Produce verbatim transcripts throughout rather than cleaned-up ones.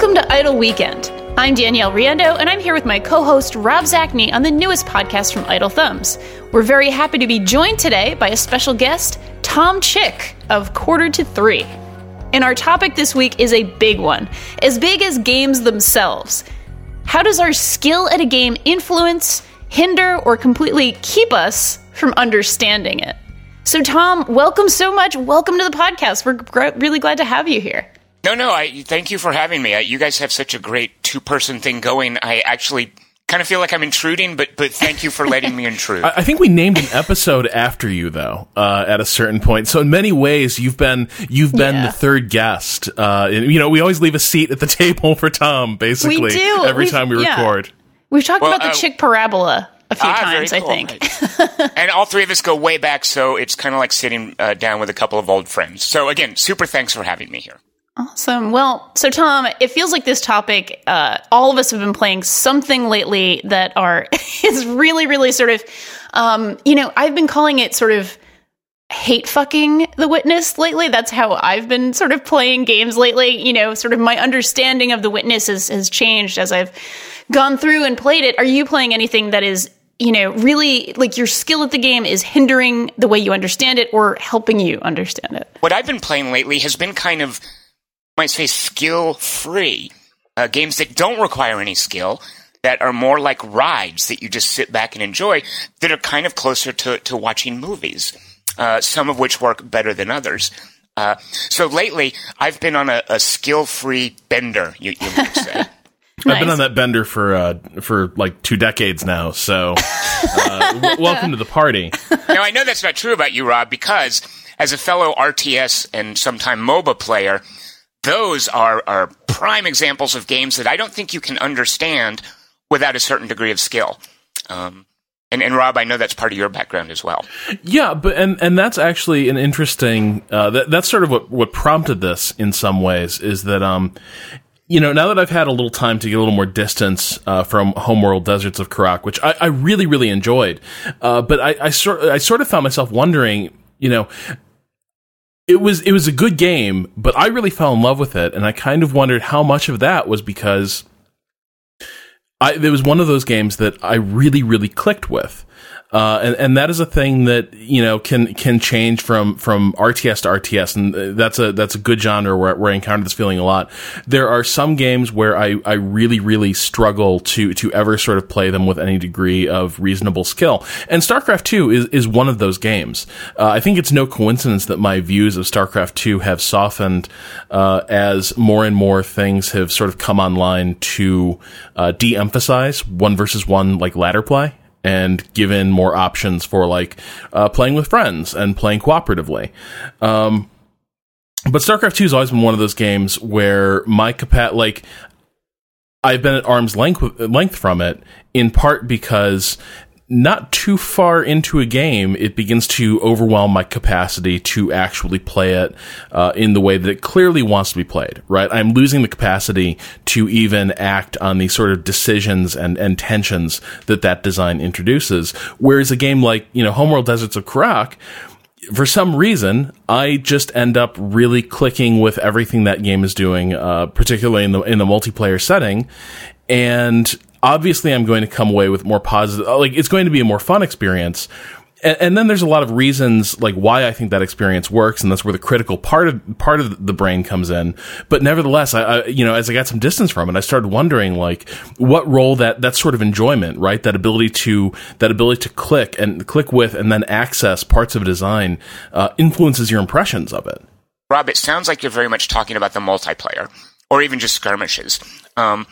Welcome to Idle Weekend. I'm Danielle Riendo, and I'm here with my co-host Rob Zachney on the newest podcast from Idle Thumbs. We're very happy to be joined today by a special guest, Tom Chick of Quarter to Three. And our topic this week is a big one, as big as games themselves. How does our skill at a game influence, hinder, or completely keep us from understanding it? So Tom, welcome so much. Welcome to the podcast. We're gr- really glad to have you here. No, no, I thank you for having me. I, you guys have such a great two-person thing going. I actually kind of feel like I'm intruding, but but thank you for letting me intrude. I think we named an episode after you, though, uh, at a certain point. So in many ways, you've been you've been yeah. the third guest. Uh, and, you know, we always leave a seat at the table for Tom, basically, we do. every We've, time we yeah. record. We've talked well, about the uh, Chick Parabola a few ah, times, cool. I think. Right. And all three of us go way back, so it's kind of like sitting uh, down with a couple of old friends. So again, super thanks for having me here. Awesome. Well, so Tom, it feels like this topic, uh, all of us have been playing something lately that are is really, really sort of, um, you know, I've been calling it sort of hate fucking The Witness lately. That's how I've been sort of playing games lately. You know, sort of my understanding of The Witness has, has changed as I've gone through and played it. Are you playing anything that is, you know, really like your skill at the game is hindering the way you understand it or helping you understand it? What I've been playing lately has been kind of, I might say, skill-free uh, games that don't require any skill, that are more like rides that you just sit back and enjoy, that are kind of closer to, to watching movies, uh, some of which work better than others. Uh, so lately, I've been on a, a skill-free bender, you, you might say. Nice. I've been on that bender for uh, for like two decades now, so uh, w- welcome to the party. Now, I know that's not true about you, Rob, because as a fellow R T S and sometime MOBA player, those are, are prime examples of games that I don't think you can understand without a certain degree of skill. Um, and, and Rob, I know that's part of your background as well. Yeah, but and, and that's actually an interesting uh, – that, that's sort of what, what prompted this in some ways is that um, – you know, now that I've had a little time to get a little more distance uh, from Homeworld Deserts of Kharak, which I, I really, really enjoyed, uh, but I, I, sort, I sort of found myself wondering, you know – It was it was a good game, but I really fell in love with it, and I kind of wondered how much of that was because I, it was one of those games that I really, really clicked with, uh, and and that is a thing that you know can can change from from R T S to R T S, and that's a that's a good genre where, where I encountered this feeling a lot. There are some games where I, I really really struggle to to ever sort of play them with any degree of reasonable skill, and StarCraft two is is one of those games. Uh, I think it's no coincidence that my views of StarCraft two have softened uh, as more and more things have sort of come online to uh, de-emphasize one versus one like ladder play and give in more options for like uh, playing with friends and playing cooperatively. Um, but StarCraft two has always been one of those games where my capa- like I've been at arm's length length from it, in part because not too far into a game, it begins to overwhelm my capacity to actually play it uh, in the way that it clearly wants to be played, right? I'm losing the capacity to even act on the sort of decisions and, and tensions that that design introduces. Whereas a game like, you know, Homeworld Deserts of Kharak, for some reason, I just end up really clicking with everything that game is doing, uh, particularly in the in the multiplayer setting, and obviously, I'm going to come away with more positive, like, it's going to be a more fun experience. And, and then there's a lot of reasons, like, why I think that experience works, and that's where the critical part of, part of the brain comes in. But nevertheless, I, I, you know, as I got some distance from it, I started wondering, like, what role that, that sort of enjoyment, right? That ability to, that ability to click and click with and then access parts of a design, uh, influences your impressions of it. Rob, it sounds like you're very much talking about the multiplayer, or even just skirmishes. Um,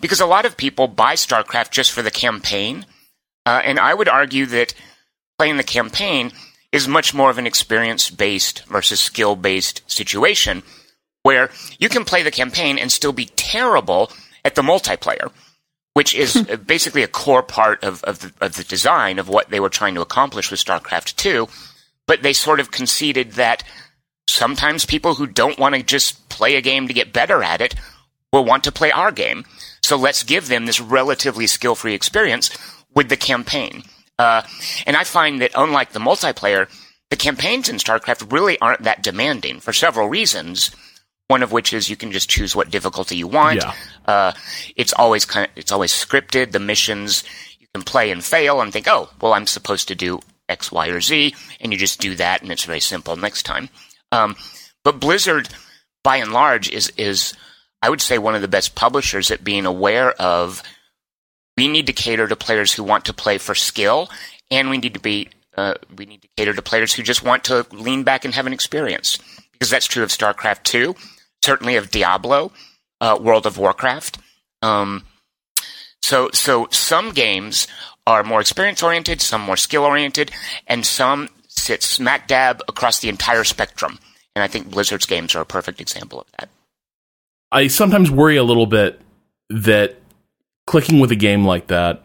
Because a lot of people buy StarCraft just for the campaign, uh, and I would argue that playing the campaign is much more of an experience-based versus skill-based situation, where you can play the campaign and still be terrible at the multiplayer, which is basically a core part of, of, the, of the design of what they were trying to accomplish with StarCraft two, but they sort of conceded that sometimes people who don't want to just play a game to get better at it will want to play our game. So let's give them this relatively skill-free experience with the campaign. Uh, and I find that unlike the multiplayer, the campaigns in StarCraft really aren't that demanding for several reasons. One of which is you can just choose what difficulty you want. Yeah. Uh, it's always kind of, it's always scripted. The missions you can play and fail and think, oh, well, I'm supposed to do X, Y, or Z, and you just do that, and it's very simple next time. Um, but Blizzard, by and large, is is I would say one of the best publishers at being aware of we need to cater to players who want to play for skill, and we need to be uh, we need to cater to players who just want to lean back and have an experience, because that's true of StarCraft two. Certainly of Diablo, uh, World of Warcraft. Um, so, so some games are more experience-oriented, some more skill-oriented, and some sit smack dab across the entire spectrum. And I think Blizzard's games are a perfect example of that. I sometimes worry a little bit that clicking with a game like that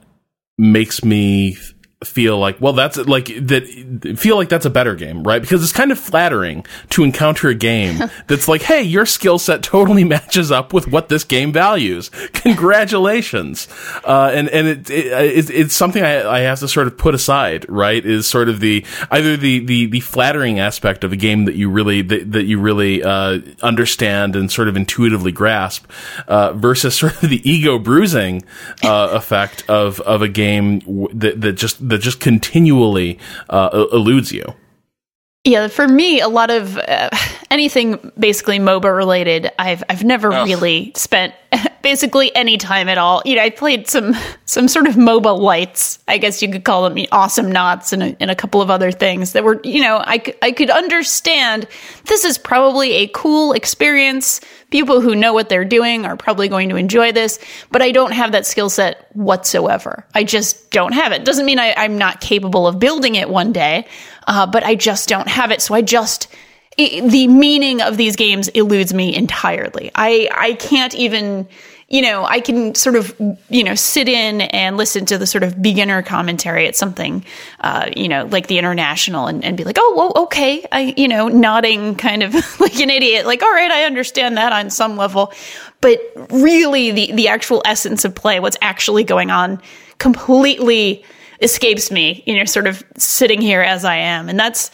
makes me feel like, well, that's like that. Feel like that's a better game, right? Because it's kind of flattering to encounter a game that's like, "Hey, your skill set totally matches up with what this game values. Congratulations!" Uh, and and it, it, it it's something I, I have to sort of put aside, right? Is sort of the either the the, the flattering aspect of a game that you really that, that you really uh, understand and sort of intuitively grasp, uh, versus sort of the ego bruising uh, effect of of a game that that just that just continually uh, eludes you. Yeah, for me, a lot of uh, anything basically MOBA related, I've I've never oh. really spent basically any time at all. You know, I played some some sort of MOBA lights, I guess you could call them, awesome knots, and a, and a couple of other things that were, you know, I, I could understand this is probably a cool experience. People who know what they're doing are probably going to enjoy this, but I don't have that skill set whatsoever. I just don't have it. Doesn't mean I, I'm not capable of building it one day, uh, but I just don't have it. So I just... It, the meaning of these games eludes me entirely. I, I can't even, you know, I can sort of, you know, sit in and listen to the sort of beginner commentary at something, uh, you know, like The International, and, and be like, oh, well, okay. I, you know, nodding kind of like an idiot, like, all right, I understand that on some level. But really the, the actual essence of play, what's actually going on, completely escapes me, you know, sort of sitting here as I am. And that's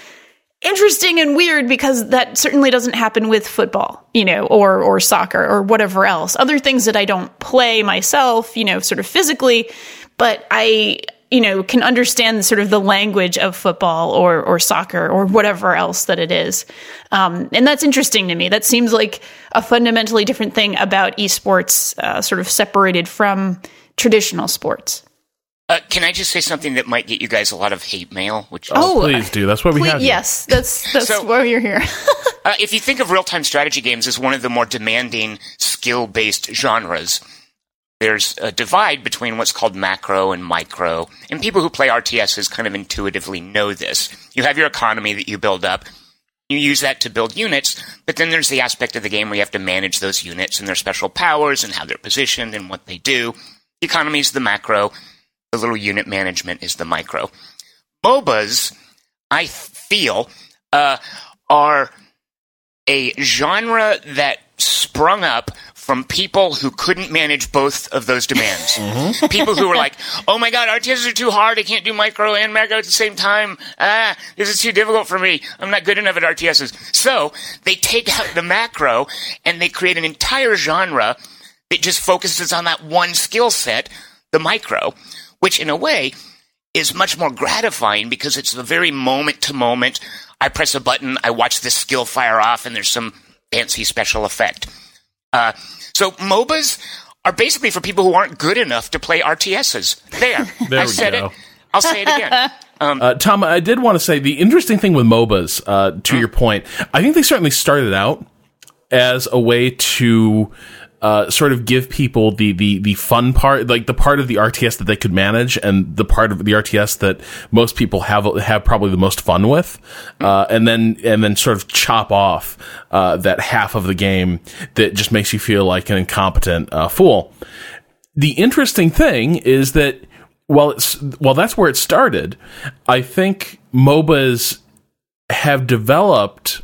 interesting and weird, because that certainly doesn't happen with football, you know, or or soccer or whatever else. Other things that I don't play myself, you know, sort of physically, but I, you know, can understand sort of the language of football or or soccer or whatever else that it is. Um, and that's interesting to me. That seems like a fundamentally different thing about esports, uh, sort of separated from traditional sports. Uh, can I just say something that might get you guys a lot of hate mail? Which oh, please do. That's why we please, have you. Yes, that's that's so, why you're here. uh, if you think of real-time strategy games as one of the more demanding skill-based genres, there's a divide between what's called macro and micro. And people who play R T Ss kind of intuitively know this. You have your economy that you build up. You use that to build units, but then there's the aspect of the game where you have to manage those units and their special powers and how they're positioned and what they do. The economy is the macro. The little unit management is the micro. MOBAs, I feel, uh, are a genre that sprung up from people who couldn't manage both of those demands. Mm-hmm. People who were like, oh my god, R T Ss are too hard, I can't do micro and macro at the same time. Ah, this is too difficult for me. I'm not good enough at R T Ss. So they take out the macro and they create an entire genre that just focuses on that one skill set, the micro, which in a way is much more gratifying because it's the very moment to moment. I press a button, I watch this skill fire off, and there's some fancy special effect. Uh, so MOBAs are basically for people who aren't good enough to play R T Ss. There, there I said go. it. I'll say it again. Um, uh, Tom, I did want to say the interesting thing with MOBAs, uh, to mm-hmm. your point, I think they certainly started out as a way to Uh, sort of give people the, the, the fun part, like the part of the R T S that they could manage and the part of the R T S that most people have, have probably the most fun with. Uh, and then, and then sort of chop off, uh, that half of the game that just makes you feel like an incompetent, uh, fool. The interesting thing is that while it's, while that's where it started, I think MOBAs have developed.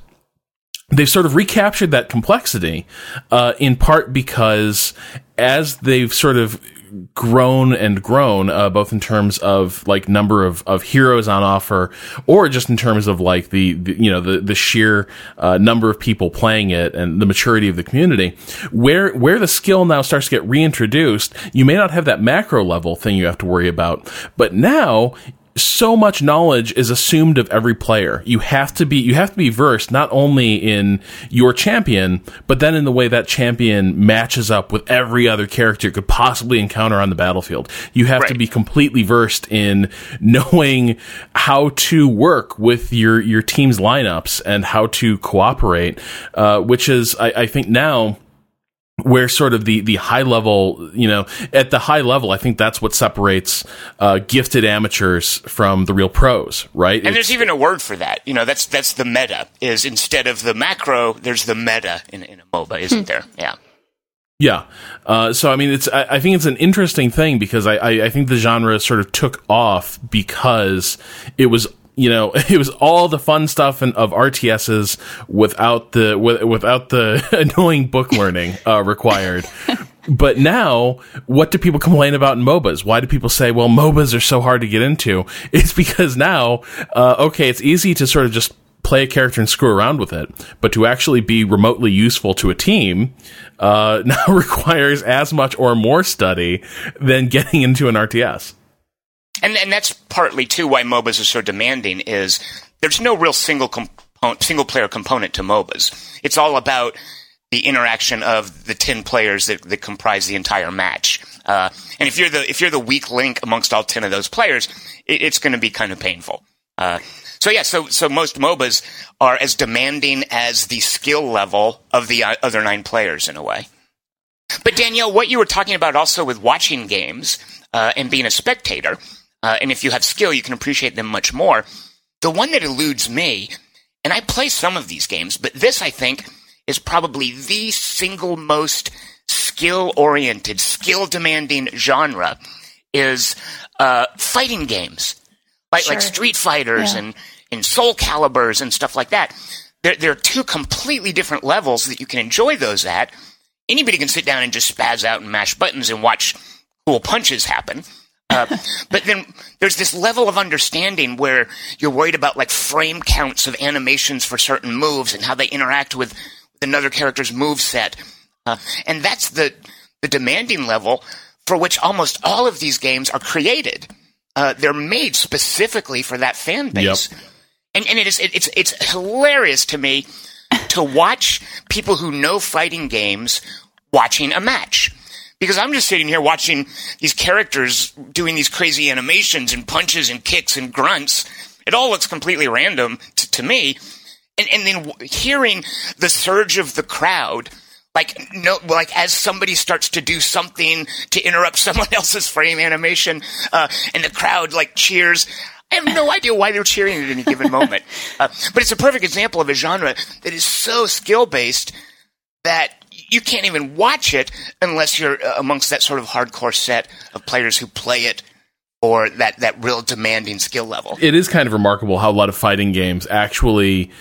They've sort of recaptured that complexity, uh, in part because as they've sort of grown and grown, uh, both in terms of like number of, of heroes on offer, or just in terms of like the, the you know the the sheer uh, number of people playing it and the maturity of the community. Where where the skill now starts to get reintroduced, you may not have that macro level thing you have to worry about, but now so much knowledge is assumed of every player. You have to be, you have to be versed not only in your champion, but then in the way that champion matches up with every other character you could possibly encounter on the battlefield. You have right. to be completely versed in knowing how to work with your, your team's lineups and how to cooperate, uh, which is, I, I think now, where sort of the, the high level, you know, at the high level, I think that's what separates uh, gifted amateurs from the real pros, right? And it's, there's even a word for that. You know, that's that's the meta, is instead of the macro, there's the meta in, in a MOBA, isn't hmm. there? Yeah. Yeah. Uh, so, I mean, it's I, I think it's an interesting thing because I, I, I think the genre sort of took off because it was You know, it was all the fun stuff and of R T Ss without the with, without the annoying book learning uh, required. But now, what do people complain about in MOBAs? Why do people say, "Well, MOBAs are so hard to get into"? It's because now, uh, okay, it's easy to sort of just play a character and screw around with it, but to actually be remotely useful to a team uh, now requires as much or more study than getting into an R T S. And and that's partly, too, why MOBAs are so demanding, is there's no real single compo- single-player component to MOBAs. It's all about the interaction of the ten players that, that comprise the entire match. Uh, and if you're the if you're the weak link amongst all ten of those players, it, it's going to be kind of painful. Uh, so, yeah, so so most MOBAs are as demanding as the skill level of the other nine players, in a way. But, Danielle, what you were talking about also with watching games uh, and being a spectator... Uh, and if you have skill, you can appreciate them much more. The one that eludes me, and I play some of these games, but this, I think, is probably the single most skill-oriented, skill-demanding genre, is uh, fighting games. Like, sure. like Street Fighters yeah. and, and Soul Caliburs and stuff like that. There, there are two completely different levels that you can enjoy those at. Anybody can sit down and just spaz out and mash buttons and watch cool punches happen. Uh, but then there's this level of understanding where you're worried about like frame counts of animations for certain moves and how they interact with another character's moveset. Uh, and that's the, the demanding level for which almost all of these games are created. Uh, they're made specifically for that fan base. Yep. And, and it is, it, it's, it's hilarious to me to watch people who know fighting games watching a match. Because I'm just sitting here watching these characters doing these crazy animations and punches and kicks and grunts. It all looks completely random t- to me. And, and then w- hearing the surge of the crowd, like no, like as somebody starts to do something to interrupt someone else's frame animation, uh, and the crowd like cheers. I have no idea why they're cheering at any given moment. Uh, but it's a perfect example of a genre that is so skill-based that you can't even watch it unless you're amongst that sort of hardcore set of players who play it or that, that real demanding skill level. It is kind of remarkable how a lot of fighting games actually,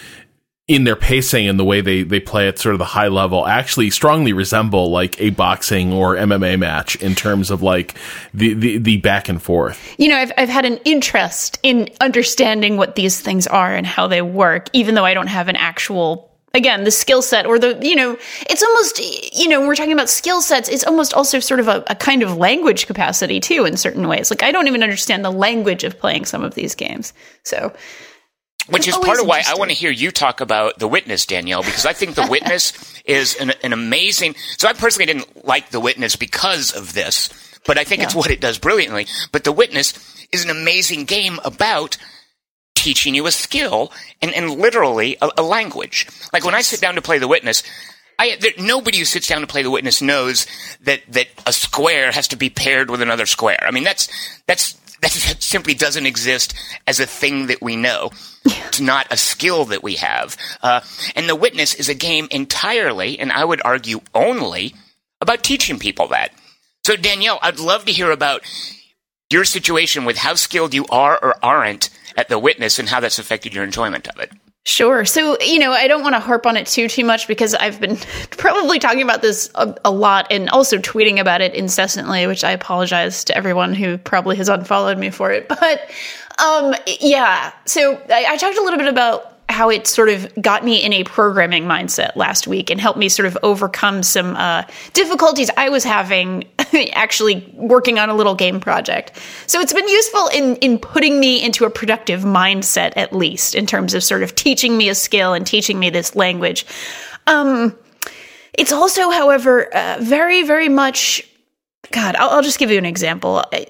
in their pacing and the way they, they play at sort of the high level, actually strongly resemble like a boxing or M M A match in terms of like the, the, the back and forth. You know, I've I've had an interest in understanding what these things are and how they work, even though I don't have an actual... Again, the skill set or the, you know, it's almost, you know, when we're talking about skill sets, it's almost also sort of a, a kind of language capacity, too, in certain ways. Like, I don't even understand the language of playing some of these games. So, which is part of why I want to hear you talk about The Witness, Danielle, because I think The Witness is an, an amazing. So I personally didn't like The Witness because of this, but I think yeah. it's what it does brilliantly. But The Witness is an amazing game about teaching you a skill and, and literally a, a language. Like when I sit down to play The Witness, I there, nobody who sits down to play The Witness knows that, that a square has to be paired with another square. I mean, that's that's that simply doesn't exist as a thing that we know. Yeah. It's not a skill that we have. Uh, and The Witness is a game entirely, and I would argue only, about teaching people that. So Danielle, I'd love to hear about your situation with how skilled you are or aren't at The Witness and how that's affected your enjoyment of it. Sure. So, you know, I don't want to harp on it too, too much because I've been probably talking about this a, a lot and also tweeting about it incessantly, which I apologize to everyone who probably has unfollowed me for it. But, um, yeah, so I, I talked a little bit about how it sort of got me in a programming mindset last week and helped me sort of overcome some uh, difficulties I was having actually working on a little game project. So it's been useful in, in putting me into a productive mindset, at least in terms of sort of teaching me a skill and teaching me this language. Um, it's also, however, uh, very, very much, God, I'll, I'll just give you an example. I,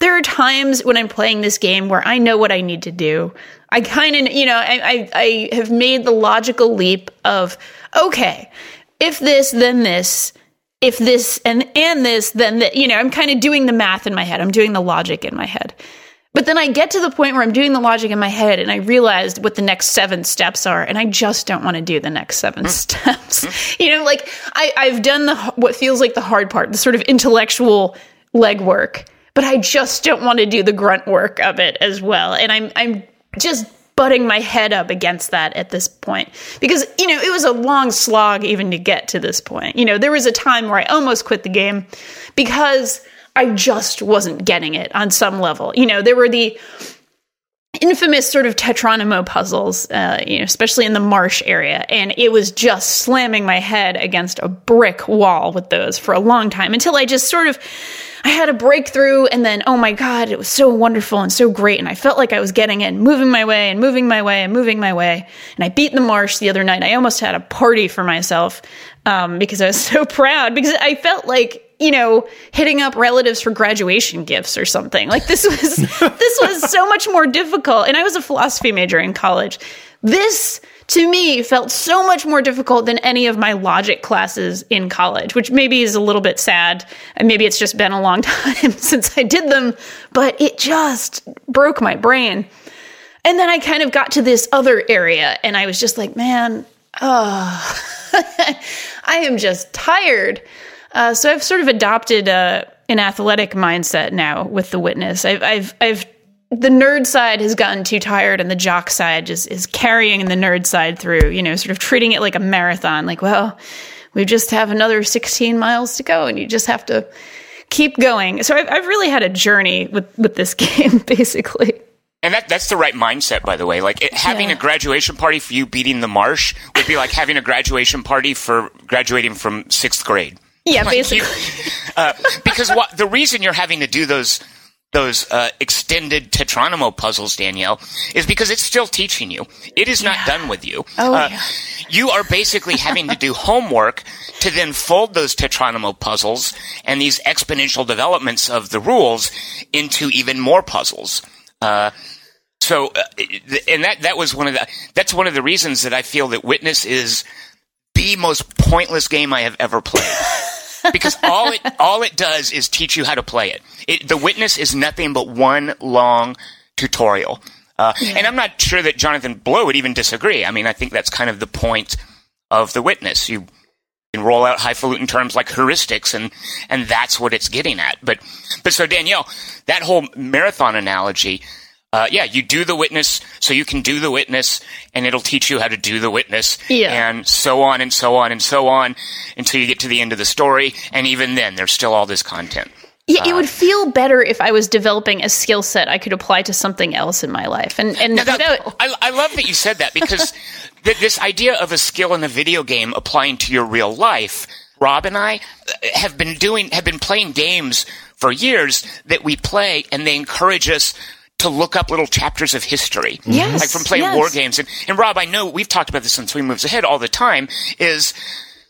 There are times when I'm playing this game where I know what I need to do. I kind of, you know, I, I I have made the logical leap of, okay, if this, then this, if this, and, and this, then that, you know, I'm kind of doing the math in my head. I'm doing the logic in my head. But then I get to the point where I'm doing the logic in my head and I realized what the next seven steps are. And I just don't want to do the next seven mm. steps. You know, like I, I've done the what feels like the hard part, the sort of intellectual legwork. But I just don't want to do the grunt work of it as well. And I'm I'm just butting my head up against that at this point. Because, you know, it was a long slog even to get to this point. You know, there was a time where I almost quit the game because I just wasn't getting it on some level. You know, there were the infamous sort of Tetronimo puzzles, uh, you know, especially in the marsh area. And it was just slamming my head against a brick wall with those for a long time until I just sort of... I had a breakthrough and then, oh my God, it was so wonderful and so great. And I felt like I was getting it and moving my way and moving my way and moving my way. And I beat the marsh the other night. I almost had a party for myself um, because I was so proud because I felt like, you know, hitting up relatives for graduation gifts or something. Like this was, this was so much more difficult. And I was a philosophy major in college. This to me felt so much more difficult than any of my logic classes in college, which maybe is a little bit sad. And maybe it's just been a long time since I did them, but it just broke my brain. And then I kind of got to this other area and I was just like, man, oh, I am just tired. Uh, so I've sort of adopted uh, an athletic mindset now with The Witness. I've, I've, I've, the nerd side has gotten too tired and the jock side just is carrying the nerd side through, you know, sort of treating it like a marathon. Like, well, we just have another sixteen miles to go and you just have to keep going. So I've, I've really had a journey with, with this game, basically. And that that's the right mindset, by the way. Like, it, having yeah. a graduation party for you beating the marsh would be like having a graduation party for graduating from sixth grade. Yeah, like, basically. You, uh, because what, the reason you're having to do those... those uh, extended Tetronimo puzzles, Danielle, is because it's still teaching you. It is not yeah. done with you. Oh, uh, yeah. You are basically having to do homework to then fold those Tetronimo puzzles and these exponential developments of the rules into even more puzzles. Uh, so, uh, and that, that was one of the, that's one of the reasons that I feel that Witness is the most pointless game I have ever played. Because all it all it does is teach you how to play it. it The Witness is nothing but one long tutorial. Uh, yeah. And I'm not sure that Jonathan Blow would even disagree. I mean, I think that's kind of the point of The Witness. You can roll out highfalutin terms like heuristics, and, and that's what it's getting at. But but so, Danielle, that whole marathon analogy, uh, yeah, you do The Witness so you can do The Witness, and it'll teach you how to do The Witness, yeah. and so on and so on and so on until you get to the end of the story, and even then, there's still all this content. Yeah, it would feel better if I was developing a skill set I could apply to something else in my life. And and now that, without... I, I love that you said that because th- this idea of a skill in a video game applying to your real life, Rob and I have been doing have been playing games for years that we play, and they encourage us to look up little chapters of history. Yes, like from playing yes. war games. And, and Rob, I know we've talked about this on Three Moves Ahead all the time. Is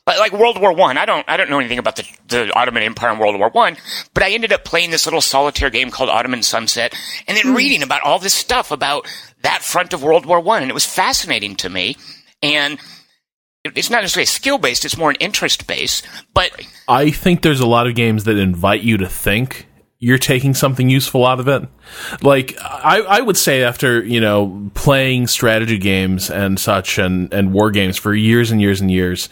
Like World War One, I, I don't I don't know anything about the, the Ottoman Empire in World War One, but I ended up playing this little solitaire game called Ottoman Sunset, and then mm. reading about all this stuff about that front of World War One, and it was fascinating to me. And it's not necessarily skill based; it's more an interest based. But I think there's a lot of games that invite you to think you're taking something useful out of it. Like, I, I would say after, you know, playing strategy games and such and, and war games for years and years and years,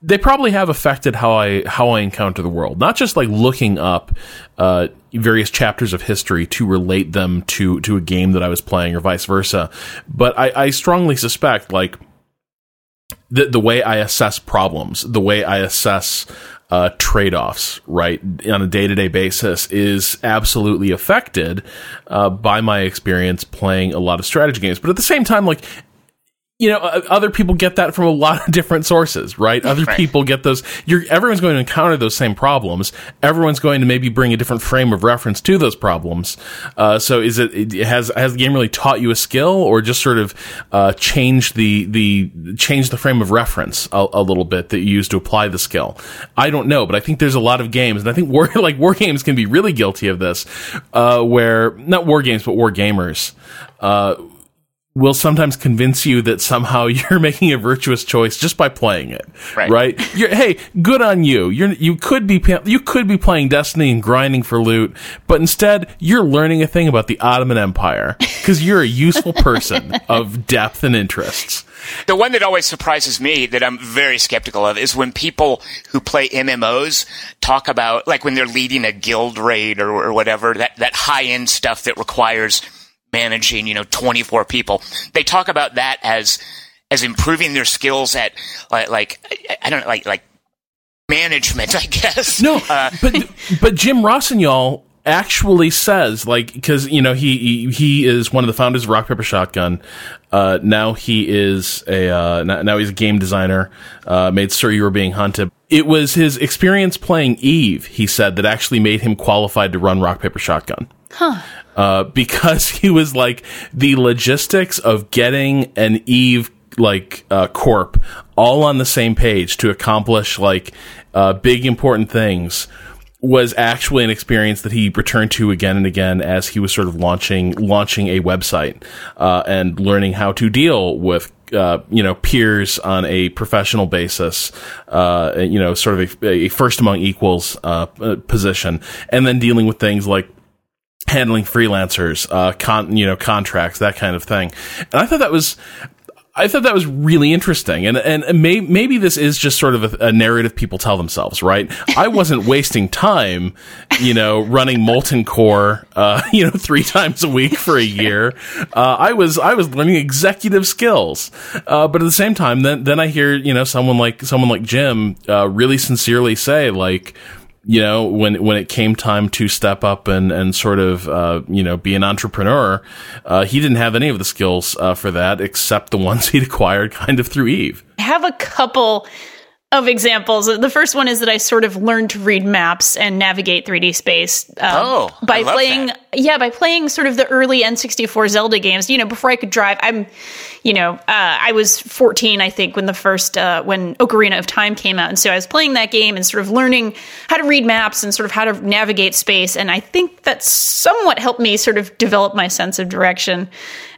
they probably have affected how I how I encounter the world. Not just like looking up uh, various chapters of history to relate them to to a game that I was playing or vice versa, but I, I strongly suspect like the the way I assess problems, the way I assess uh, trade-offs, right, on a day-to-day basis is absolutely affected uh, by my experience playing a lot of strategy games. But at the same time, like, you know, other people get that from a lot of different sources, right? Other right. people get those. You're, everyone's going to encounter those same problems. Everyone's going to maybe bring a different frame of reference to those problems. Uh, so is it, it has, has the game really taught you a skill or just sort of, uh, changed the, the, changed the frame of reference a, a little bit that you use to apply the skill? I don't know, but I think there's a lot of games, and I think war, like war games can be really guilty of this, uh, where, not war games, but war gamers, uh, will sometimes convince you that somehow you're making a virtuous choice just by playing it, right? right? You're, hey, good on you. You're, you could be you could be playing Destiny and grinding for loot, but instead you're learning a thing about the Ottoman Empire because you're a useful person of depth and interests. The one that always surprises me that I'm very skeptical of is when people who play M M Os talk about, like when they're leading a guild raid or, or whatever, that, that high-end stuff that requires managing, you know, twenty-four people. They talk about that as as improving their skills at like, like I don't know, like like management, I guess. No, uh, but but Jim Rossignol actually says, like, because, you know, he, he he is one of the founders of Rock Paper Shotgun. Uh, now he is a uh, now he's a game designer. Uh, made Sir You Were Being Hunted. It was his experience playing Eve, he said, that actually made him qualified to run Rock Paper Shotgun. Huh. Uh, because he was like, the logistics of getting an Eve, like, uh, corp all on the same page to accomplish, like, uh, big important things was actually an experience that he returned to again and again as he was sort of launching, launching a website, uh, and learning how to deal with, uh, you know, peers on a professional basis, uh, you know, sort of a, a first among equals, uh, position, and then dealing with things like handling freelancers, uh, con, you know, contracts, that kind of thing. And I thought that was, I thought that was really interesting. And, and may, maybe this is just sort of a, a narrative people tell themselves, right? I wasn't wasting time, you know, running Molten Core, uh, you know, three times a week for a year. Uh, I was, I was learning executive skills. Uh, but at the same time, then, then I hear, you know, someone like, someone like Jim, uh, really sincerely say, like, you know, when, when it came time to step up and, and sort of, uh, you know, be an entrepreneur, uh, he didn't have any of the skills, uh, for that except the ones he'd acquired kind of through Eve. I have a couple of examples. The first one is that I sort of learned to read maps and navigate three D space. Um, oh, by I love playing, that. yeah, by playing sort of the early N sixty-four Zelda games, you know, before I could drive. I'm, you know, uh, I was fourteen, I think, when the first, uh, when Ocarina of Time came out. And so I was playing that game and sort of learning how to read maps and sort of how to navigate space. And I think that somewhat helped me sort of develop my sense of direction.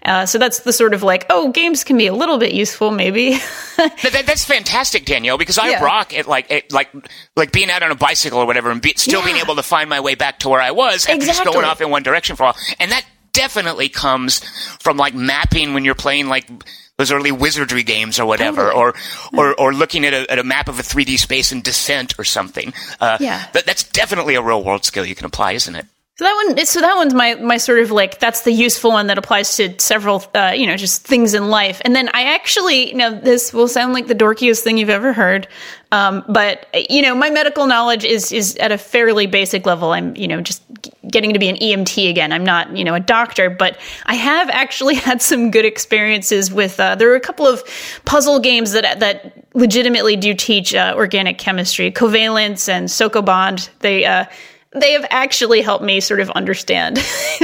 Uh, so that's the sort of like, oh, games can be a little bit useful, maybe. that, that's fantastic, Danielle, because I yeah. rock at like at like like being out on a bicycle or whatever and be, still yeah. being able to find my way back to where I was after exactly. just going off in one direction for a while. And that definitely comes from like mapping when you're playing like those early wizardry games or whatever, totally. or, or or looking at a, at a map of a three D space in Descent or something. Uh, yeah. th- that's definitely a real world skill you can apply, isn't it? So that one, so that one's my, my sort of like, that's the useful one that applies to several, uh, you know, just things in life. And then I actually, you know, this will sound like the dorkiest thing you've ever heard. Um, but you know, my medical knowledge is, is at a fairly basic level. I'm, you know, just g- getting to be an E M T again. I'm not, you know, a doctor, but I have actually had some good experiences with, uh, there are a couple of puzzle games that, that legitimately do teach, uh, organic chemistry, Covalence and Socobond. They, uh, They have actually helped me sort of understand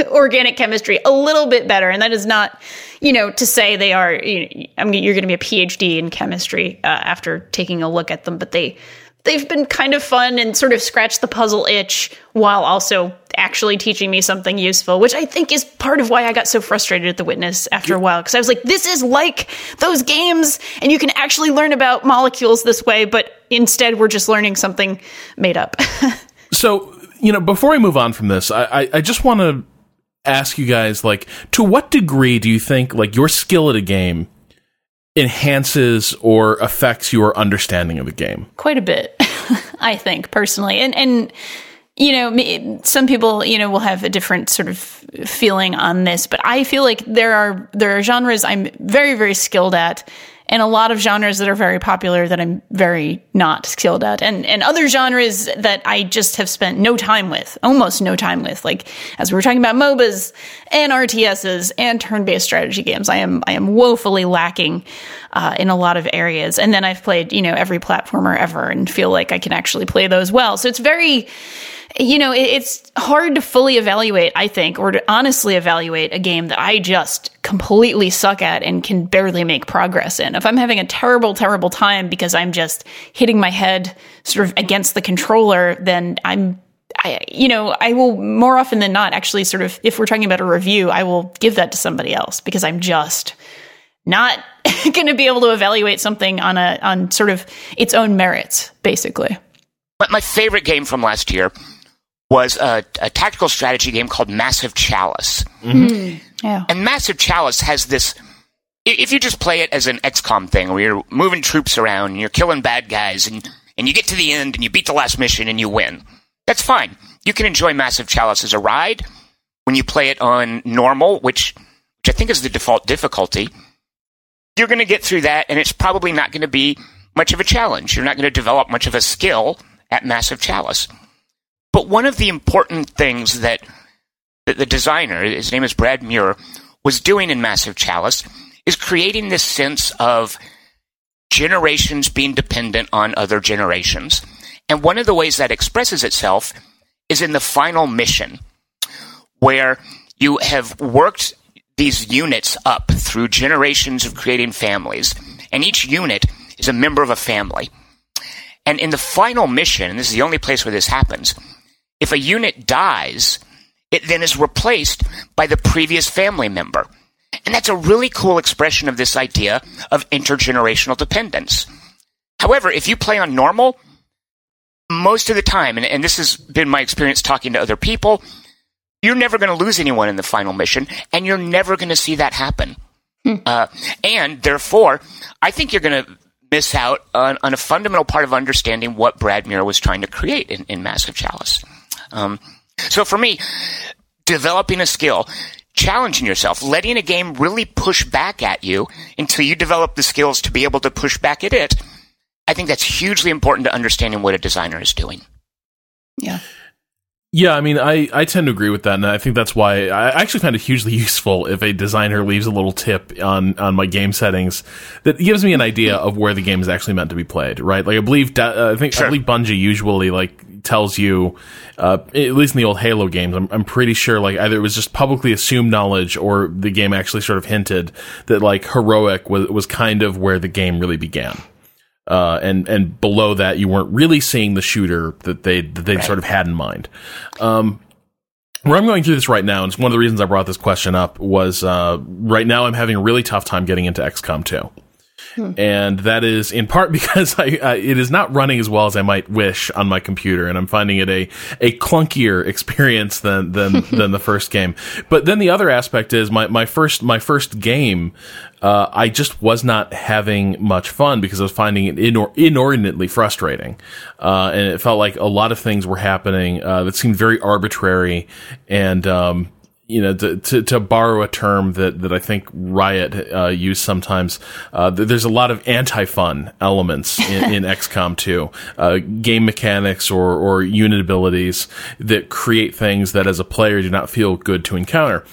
organic chemistry a little bit better. And that is not, you know, to say they are, you know, I mean, you're going to be a PhD in chemistry uh, after taking a look at them. But they, they've been kind of fun and sort of scratch the puzzle itch while also actually teaching me something useful, which I think is part of why I got so frustrated at The Witness after a while. Because I was like, this is like those games and you can actually learn about molecules this way. But instead, we're just learning something made up. So... You know, before I move on from this, I, I, I just want to ask you guys, like, to what degree do you think, like, your skill at a game enhances or affects your understanding of the game? Quite a bit, I think, personally. And, and you know, some people, you know, will have a different sort of feeling on this, but I feel like there are there are genres I'm very, very skilled at, and a lot of genres that are very popular that I'm very not skilled at, and, and other genres that I just have spent no time with, almost no time with. Like, as we were talking about, MOBAs and R T Ss and turn-based strategy games, I am I am woefully lacking uh, in a lot of areas. And then I've played, you know, every platformer ever and feel like I can actually play those well. So it's very... You know, it's hard to fully evaluate, I think, or to honestly evaluate a game that I just completely suck at and can barely make progress in. If I'm having a terrible, terrible time because I'm just hitting my head sort of against the controller, then I'm, I, you know, I will more often than not actually sort of, if we're talking about a review, I will give that to somebody else because I'm just not going to be able to evaluate something on a on sort of its own merits, basically. But my favorite game from last year was a, a tactical strategy game called Massive Chalice. Mm-hmm. Yeah. And Massive Chalice has this... If you just play it as an X COM thing, where you're moving troops around, and you're killing bad guys, and, and you get to the end, and you beat the last mission, and you win, that's fine. You can enjoy Massive Chalice as a ride. When you play it on normal, which, which I think is the default difficulty, you're going to get through that, and it's probably not going to be much of a challenge. You're not going to develop much of a skill at Massive Chalice. But one of the important things that the designer, his name is Brad Muir, was doing in Massive Chalice is creating this sense of generations being dependent on other generations. And one of the ways that expresses itself is in the final mission, where you have worked these units up through generations of creating families. And each unit is a member of a family. And in the final mission, and this is the only place where this happens, if a unit dies, it then is replaced by the previous family member. And that's a really cool expression of this idea of intergenerational dependence. However, if you play on normal, most of the time, and, and this has been my experience talking to other people, you're never going to lose anyone in the final mission, and you're never going to see that happen. Hmm. Uh, and therefore, I think you're going to miss out on, on a fundamental part of understanding what Brad Muir was trying to create in, in Massive Chalice. Um, so for me, developing a skill, challenging yourself, letting a game really push back at you until you develop the skills to be able to push back at it, I think that's hugely important to understanding what a designer is doing. Yeah. Yeah, I mean, I, I tend to agree with that, and I think that's why I actually find it hugely useful if a designer leaves a little tip on, on my game settings that gives me an idea of where the game is actually meant to be played, right? Like, I believe uh, I think sure. I believe Bungie usually, like, tells you, uh, at least in the old Halo games, I'm, I'm pretty sure, like, either it was just publicly assumed knowledge or the game actually sort of hinted that, like, heroic was, was kind of where the game really began. Uh, and, and below that, you weren't really seeing the shooter that they, that they right. sort of had in mind. Um, where I'm going through this right now, and it's one of the reasons I brought this question up, was, uh, right now I'm having a really tough time getting into X COM two. Hmm. And that is in part because I, uh, it is not running as well as I might wish on my computer, and I'm finding it a, a clunkier experience than, than, than the first game. But then the other aspect is my, my first, my first game, Uh, I just was not having much fun because I was finding it inor- inordinately frustrating. Uh, and it felt like a lot of things were happening, uh, that seemed very arbitrary. And, um, you know, to, to, to borrow a term that, that I think Riot, uh, use sometimes, uh, there's a lot of anti-fun elements in, in X COM two, uh, game mechanics or, or unit abilities that create things that as a player do not feel good to encounter.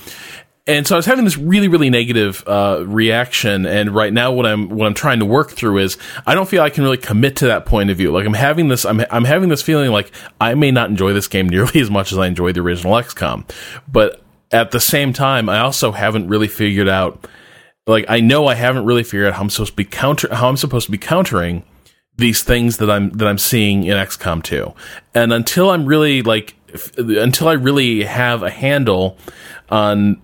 And so I was having this really, really negative, uh, reaction. And right now what I'm, what I'm trying to work through is I don't feel I can really commit to that point of view. Like I'm having this, I'm, I'm having this feeling like I may not enjoy this game nearly as much as I enjoyed the original X COM. But at the same time, I also haven't really figured out, like, I know I haven't really figured out how I'm supposed to be counter, how I'm supposed to be countering these things that I'm, that I'm seeing in X COM two. And until I'm really like, f- until I really have a handle on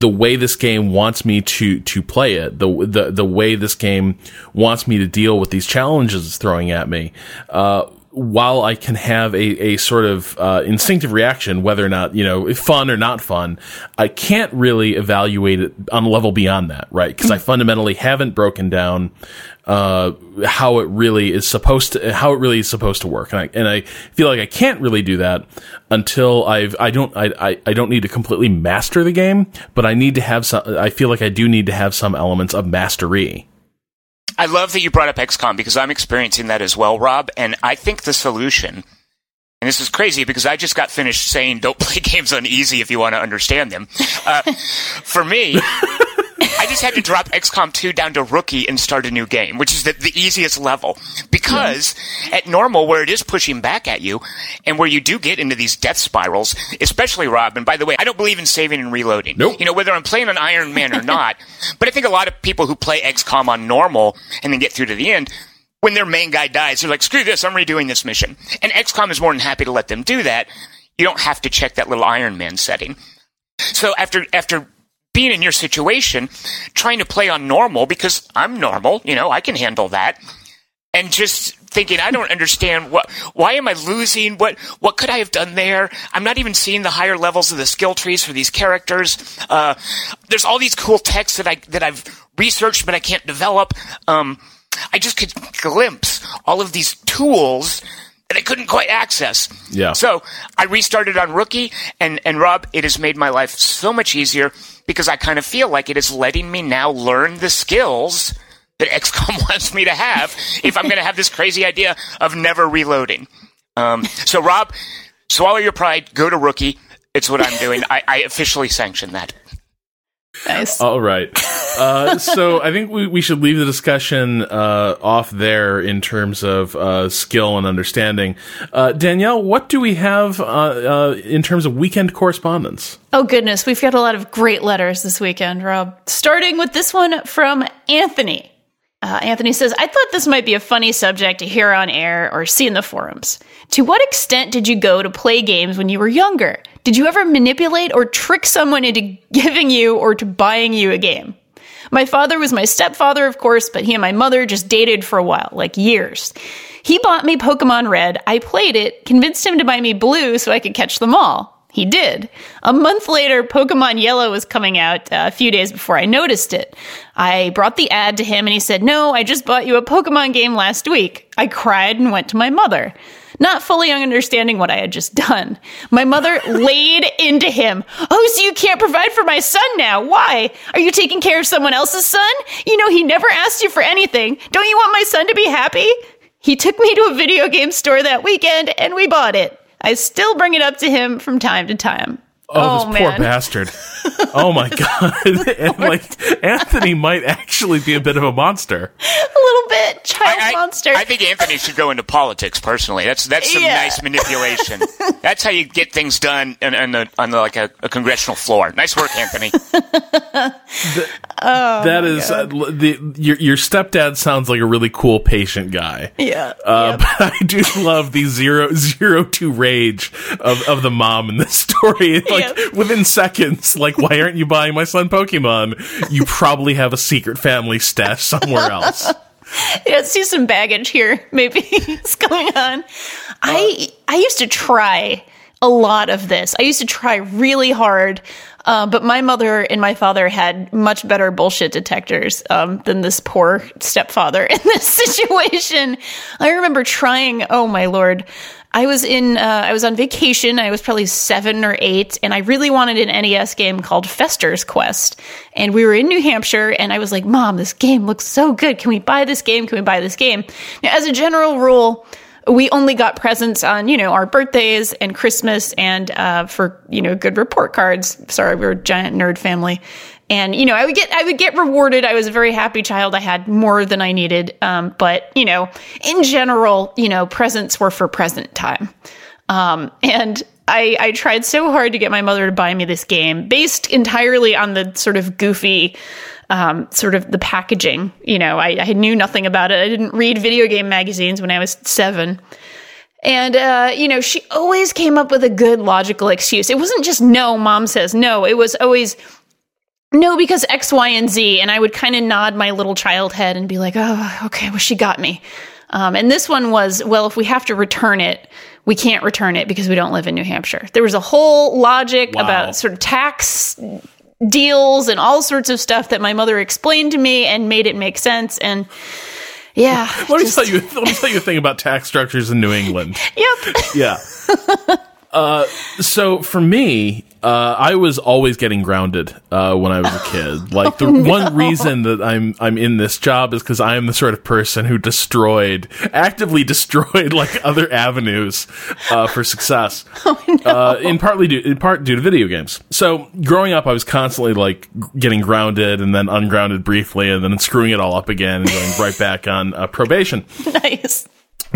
the way this game wants me to, to play it, the, the, the way this game wants me to deal with these challenges it's throwing at me, uh, while I can have a, a sort of uh, instinctive reaction, whether or not, you know, fun or not fun, I can't really evaluate it on a level beyond that, right? Because I fundamentally haven't broken down uh, how it really is supposed to, how it really is supposed to work, and I and I feel like I can't really do that until I've I don't I I, I don't need to completely master the game, but I need to have some. I feel like I do need to have some elements of mastery. I love that you brought up X COM because I'm experiencing that as well, Rob. And I think the solution, and this is crazy because I just got finished saying don't play games on easy if you want to understand them. Uh, for me, I just had to drop X COM two down to rookie and start a new game, which is the, the easiest level. Because yeah. at normal, where it is pushing back at you and where you do get into these death spirals, especially Rob, and by the way, I don't believe in saving and reloading. Nope. You know, whether I'm playing on Iron Man or not, but I think a lot of people who play X COM on normal and then get through to the end, when their main guy dies, they're like, screw this, I'm redoing this mission. And X COM is more than happy to let them do that. You don't have to check that little Iron Man setting. So after after... being in your situation, trying to play on normal because I'm normal, you know, I can handle that, and just thinking I don't understand what, why am I losing? What, what could I have done there? I'm not even seeing the higher levels of the skill trees for these characters. Uh, there's all these cool texts that I that I've researched, but I can't develop. Um, I just could glimpse all of these tools that I couldn't quite access. Yeah. So I restarted on rookie, and and Rob, it has made my life so much easier. Because I kind of feel like it is letting me now learn the skills that X COM wants me to have if I'm going to have this crazy idea of never reloading. Um, so, Rob, swallow your pride. Go to rookie. It's what I'm doing. I, I officially sanction that. Nice. All right. Uh, so I think we, we should leave the discussion uh, off there in terms of uh, skill and understanding. Uh, Danielle, what do we have uh, uh, in terms of weekend correspondence? Oh, goodness. We've got a lot of great letters this weekend, Rob. Starting with this one from Anthony. Uh, Anthony says, I thought this might be a funny subject to hear on air or see in the forums. To what extent did you go to play games when you were younger? Did you ever manipulate or trick someone into giving you or to buying you a game? My father was my stepfather, of course, but he and my mother just dated for a while, like years. He bought me Pokemon Red. I played it, convinced him to buy me Blue so I could catch them all. He did. A month later, Pokemon Yellow was coming out uh, a few days before I noticed it. I brought the ad to him and he said, no, I just bought you a Pokemon game last week. I cried and went to my mother, not fully understanding what I had just done. My mother laid into him. Oh, so you can't provide for my son now. Why? Are you taking care of someone else's son? You know, he never asked you for anything. Don't you want my son to be happy? He took me to a video game store that weekend and we bought it. I still bring it up to him from time to time. Oh, oh this man. Poor bastard. Oh, my God. And, like, Anthony might actually be a bit of a monster. A little bit. Child I, I, monster. I think Anthony should go into politics, personally. That's that's some yeah. nice manipulation. That's how you get things done on, on, the, on the, like a, a congressional floor. Nice work, Anthony. the, oh, that is uh, the, your, your stepdad sounds like a really cool patient guy. Yeah. Uh, yep. But I do love the zero, zero to rage of, of the mom in this story. Like, yep. Within seconds, like, why aren't you buying my son Pokemon? You probably have a secret family stash somewhere else. Yeah, see some baggage here, maybe, is going on. Uh, I I used to try a lot of this. I used to try really hard, uh, but my mother and my father had much better bullshit detectors um, than this poor stepfather in this situation. I remember trying, oh my lord. I was in, uh, I was on vacation. I was probably seven or eight, and I really wanted an N E S game called Fester's Quest. And we were in New Hampshire, and I was like, Mom, this game looks so good. Can we buy this game? Can we buy this game? Now, as a general rule, we only got presents on, you know, our birthdays and Christmas and, uh, for, you know, good report cards. Sorry, we were a giant nerd family. And, you know, I would get, I would get rewarded. I was a very happy child. I had more than I needed. Um, but, you know, in general, you know, presents were for present time. Um, and I, I tried so hard to get my mother to buy me this game based entirely on the sort of goofy, um, sort of the packaging. You know, I, I knew nothing about it. I didn't read video game magazines when I was seven. And, uh, you know, she always came up with a good logical excuse. It wasn't just, no, Mom says no. It was always, no, because X, Y, and Z. And I would kind of nod my little child head and be like, oh, okay, well, she got me. Um, and this one was, well, if we have to return it, we can't return it because we don't live in New Hampshire. There was a whole logic wow. about sort of tax deals and all sorts of stuff that my mother explained to me and made it make sense. And yeah. let, just... me tell you, let me tell you a thing about tax structures in New England. Yep. Yeah. Uh, so for me, uh, I was always getting grounded, uh, when I was a kid. Like the oh, no. one reason that I'm, I'm in this job is because I am the sort of person who destroyed, actively destroyed like other avenues, uh, for success. Oh, no. Uh, in partly due, in part due to video games. So growing up, I was constantly like getting grounded and then ungrounded briefly and then screwing it all up again and going right back on uh, probation. Nice.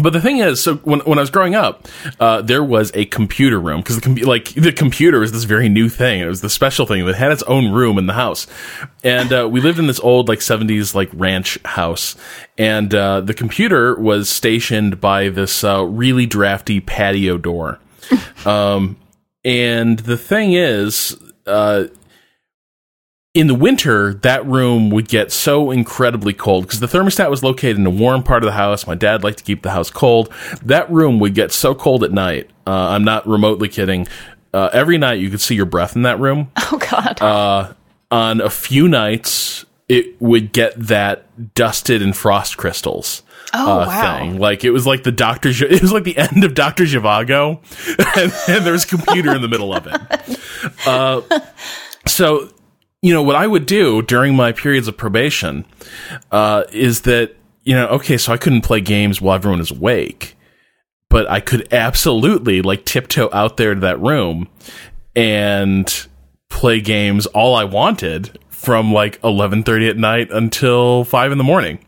But the thing is, so when when I was growing up, uh, there was a computer room because the com- like the computer was this very new thing. It was the special thing that had its own room in the house, and uh, we lived in this old like seventies like ranch house. And uh, the computer was stationed by this uh, really drafty patio door. Um, and the thing is, uh, in the winter, that room would get so incredibly cold because the thermostat was located in a warm part of the house. My dad liked to keep the house cold. That room would get so cold at night. Uh, I'm not remotely kidding. Uh, every night you could see your breath in that room. Oh, God. Uh, on a few nights, it would get that dusted and frost crystals. Oh, uh, wow. Thing. Like, it was like the Doctor, it was like the end of Doctor Zhivago, and, and there was a computer in the middle of it. Uh, so, you know, what I would do during my periods of probation, uh, is that, you know, okay, so I couldn't play games while everyone is awake, but I could absolutely like tiptoe out there to that room and play games all I wanted from like eleven thirty at night until five in the morning.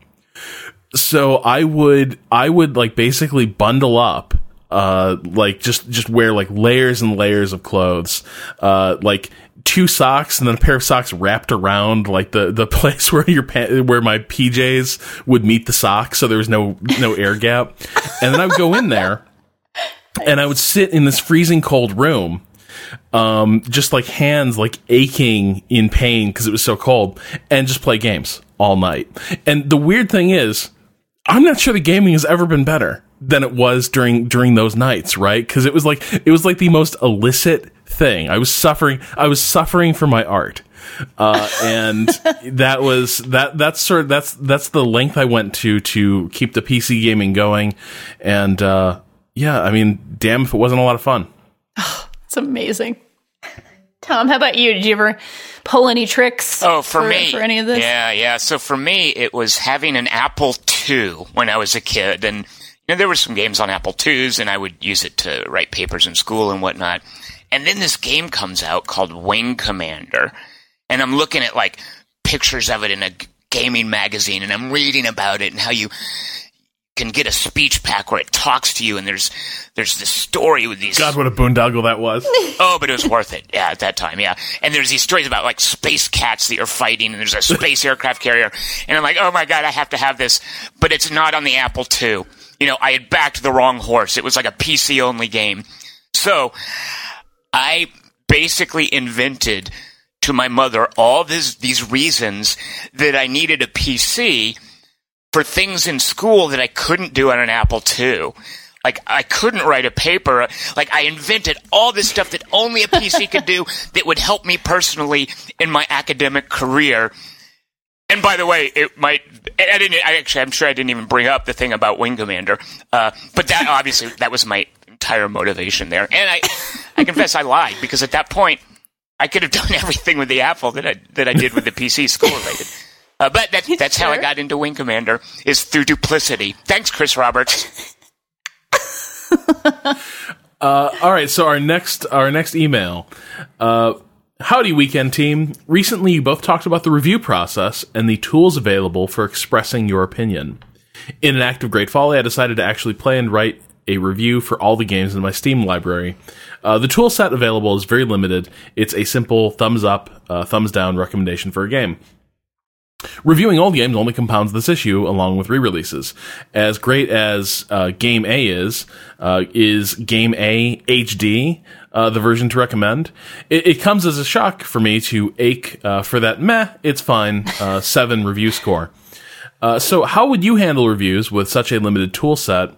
So I would, I would like basically bundle up, uh, like just, just wear like layers and layers of clothes, uh, like, two socks and then a pair of socks wrapped around like the, the place where your pa- where my P Js would meet the socks, so there was no no air gap. And then I would go in there and I would sit in this freezing cold room, um, just like hands like aching in pain because it was so cold, and just play games all night. And the weird thing is, I'm not sure the gaming has ever been better than it was during during those nights, right? Because it was like it was like the most illicit thing. I was suffering. I was suffering for my art, uh, and that was that. That's sort of that's that's the length I went to to keep the P C gaming going, and uh, yeah, I mean, damn if it wasn't a lot of fun. Oh, it's amazing. Tom, how about you? Did you ever pull any tricks? Oh, for, for me, for any of this? Yeah, yeah. So for me, it was having an Apple two when I was a kid, and you know there were some games on Apple twos, and I would use it to write papers in school and whatnot. And then this game comes out called Wing Commander, and I'm looking at like pictures of it in a gaming magazine, and I'm reading about it and how you can get a speech pack where it talks to you, and there's there's this story with these... God, what a boondoggle that was. Oh, but it was worth it, yeah, at that time, yeah. And there's these stories about like space cats that you're fighting, and there's a space aircraft carrier, and I'm like, oh my God, I have to have this, but it's not on the Apple two. You know, I had backed the wrong horse. It was like a P C-only game. So I basically invented to my mother all this, these reasons that I needed a P C for things in school that I couldn't do on an Apple two. Like, I couldn't write a paper. Like, I invented all this stuff that only a P C could do that would help me personally in my academic career. And by the way, it might – I didn't – I actually, I'm sure I didn't even bring up the thing about Wing Commander. Uh, but that obviously – that was my – entire motivation there, and I, I confess I lied because at that point I could have done everything with the Apple that I that I did with the P C school related. Uh, but that, that's sure? how I got into Wing Commander is through duplicity. Thanks, Chris Roberts. uh, all right, so our next our next email. Uh, Howdy, Weekend Team. Recently, you both talked about the review process and the tools available for expressing your opinion. In an act of great folly, I decided to actually play and write a review for all the games in my Steam library. Uh, the tool set available is very limited. It's a simple thumbs up, uh, thumbs down recommendation for a game. Reviewing old games only compounds this issue along with re-releases. As great as uh, Game A is, uh, is Game A H D uh, the version to recommend? It, it comes as a shock for me to ache uh, for that meh, it's fine, uh, seven review score. Uh, so how would you handle reviews with such a limited tool set?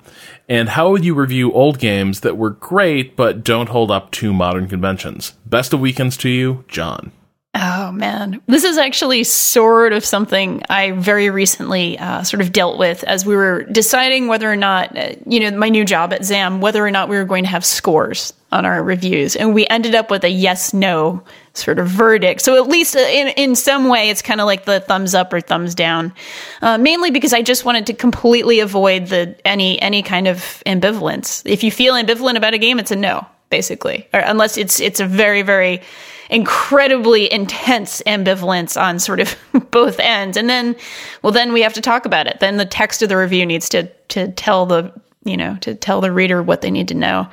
And how would you review old games that were great but don't hold up to modern conventions? Best of weekends to you, John. Oh, man. This is actually sort of something I very recently uh, sort of dealt with as we were deciding whether or not, uh, you know, my new job at ZAM, whether or not we were going to have scores on our reviews. And we ended up with a yes, no sort of verdict. So at least in, in some way, it's kind of like the thumbs up or thumbs down, uh, mainly because I just wanted to completely avoid the any any kind of ambivalence. If you feel ambivalent about a game, it's a no, basically, or unless it's it's a very, very incredibly intense ambivalence on sort of both ends. And then, well, then we have to talk about it. Then the text of the review needs to, to tell the, you know, to tell the reader what they need to know.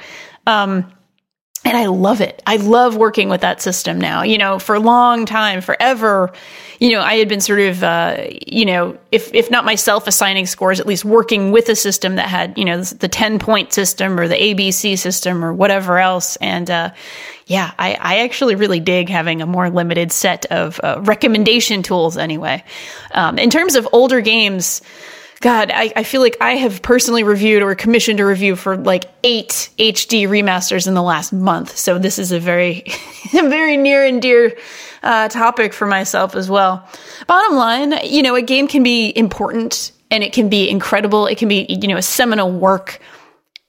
Um, and I love it. I love working with that system now. You know, for a long time, forever, you know, I had been sort of, uh, you know, if if not myself assigning scores, at least working with a system that had, you know, the ten-point system or the A B C system or whatever else. And, uh, yeah, I, I actually really dig having a more limited set of uh, recommendation tools anyway. Um, in terms of older games, God, I, I feel like I have personally reviewed or commissioned a review for like eight H D remasters in the last month. So this is a very, very near and dear uh, topic for myself as well. Bottom line, you know, a game can be important and it can be incredible. It can be, you know, a seminal work.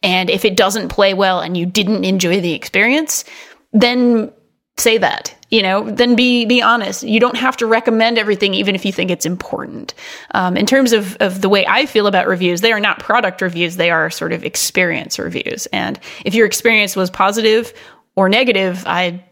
And if it doesn't play well and you didn't enjoy the experience, then say that. You know, then be be honest. You don't have to recommend everything, even if you think it's important. Um, in terms of, of the way I feel about reviews, they are not product reviews. They are sort of experience reviews. And if your experience was positive or negative, I,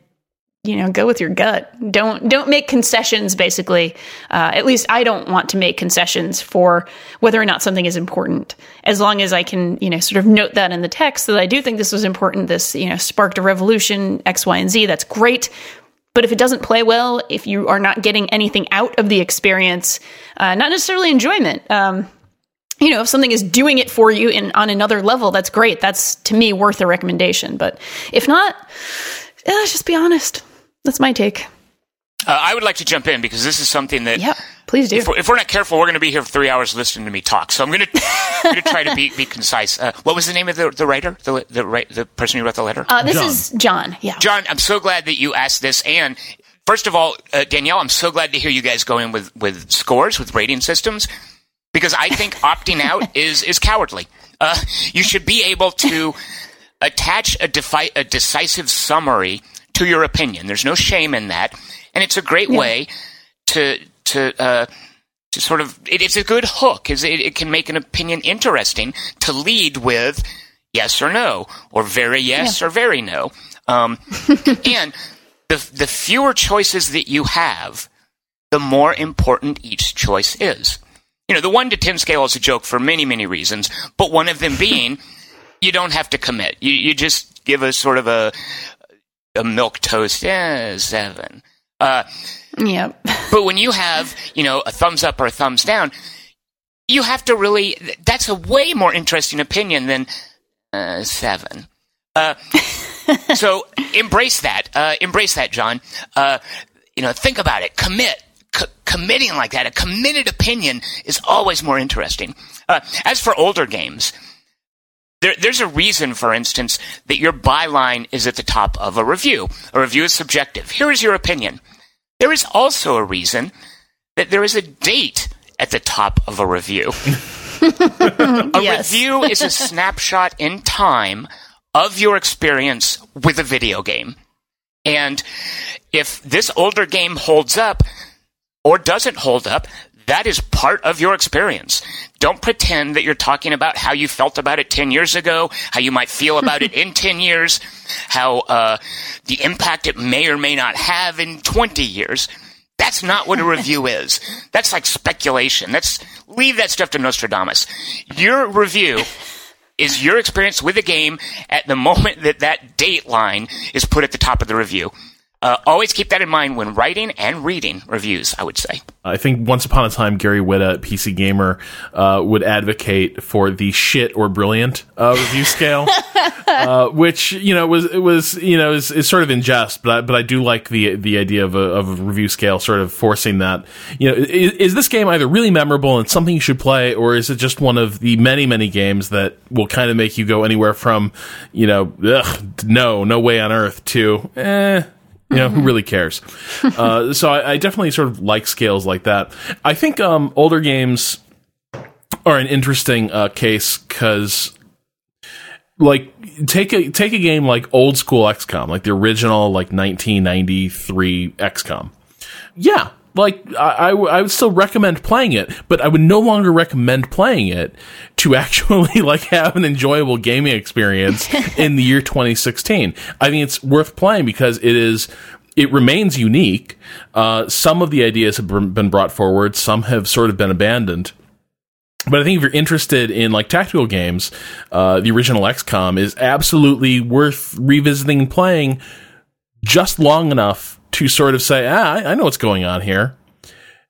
you know, go with your gut. Don't don't make concessions, basically. Uh, at least I don't want to make concessions for whether or not something is important. As long as I can, you know, sort of note that in the text that I do think this was important. This, you know, sparked a revolution, X, Y, and Z. That's great. But if it doesn't play well, if you are not getting anything out of the experience, uh, not necessarily enjoyment, um, you know, if something is doing it for you in, on another level, that's great. That's, to me, worth a recommendation. But if not, yeah, let's just be honest. That's my take. Uh, I would like to jump in because this is something that... Yeah, please do. If we're, if we're not careful, we're going to be here for three hours listening to me talk. So I'm going to try to be, be concise. Uh, what was the name of the, the writer, the, the the person who wrote the letter? Uh, this John. is John. Yeah, John, I'm so glad that you asked this. And first of all, uh, Danielle, I'm so glad to hear you guys go in with, with scores, with rating systems, because I think opting out is, is cowardly. Uh, you should be able to attach a, defi- a decisive summary to your opinion. There's no shame in that. And it's a great yeah. way to to uh, to sort of it, it's a good hook. Is it, it can make an opinion interesting to lead with yes or no, or very yes yeah. or very no. Um, and the the fewer choices that you have, the more important each choice is. You know, the one to ten scale is a joke for many many reasons, but one of them being you don't have to commit. You you just give a sort of a a milk toast eh, seven. Uh, yep. But when you have, you know, a thumbs up or a thumbs down, you have to really, that's a way more interesting opinion than uh, seven. Uh, so embrace that. Uh, embrace that, John. Uh, you know, think about it. Commit. C- committing like that, a committed opinion is always more interesting. Uh, as for older games, There, there's a reason, for instance, that your byline is at the top of a review. A review is subjective. Here is your opinion. There is also a reason that there is a date at the top of a review. a yes. review is a snapshot in time of your experience with a video game. And if this older game holds up or doesn't hold up, that is part of your experience. Don't pretend that you're talking about how you felt about it ten years ago, how you might feel about it in ten years, how uh, the impact it may or may not have in twenty years. That's not what a review is. That's like speculation. That's leave that stuff to Nostradamus. Your review is your experience with a game at the moment that that date line is put at the top of the review. Uh, always keep that in mind when writing and reading reviews, I would say. I think once upon a time, Gary Whitta, P C Gamer, uh, would advocate for the shit or brilliant uh, review scale, uh, which, you know, was, it was, you know, is, is sort of in jest, but I, but I do like the the idea of a, of a review scale sort of forcing that. You know, is, is this game either really memorable and something you should play, or is it just one of the many, many games that will kind of make you go anywhere from, you know, ugh, no, no way on earth to, eh. You know, who really cares? Uh, so I, I definitely sort of like scales like that. I think um, older games are an interesting uh, case because, like, take a take a game like old school X COM, like the original, like nineteen ninety-three X COM. Yeah, like I, I, w- I would still recommend playing it, but I would no longer recommend playing it to actually like have an enjoyable gaming experience in the year twenty sixteen. I mean, it's worth playing because it is, it remains unique. Uh, some of the ideas have been brought forward. Some have sort of been abandoned. But I think if you're interested in like tactical games, uh, the original X COM is absolutely worth revisiting and playing just long enough to sort of say, ah, I know what's going on here.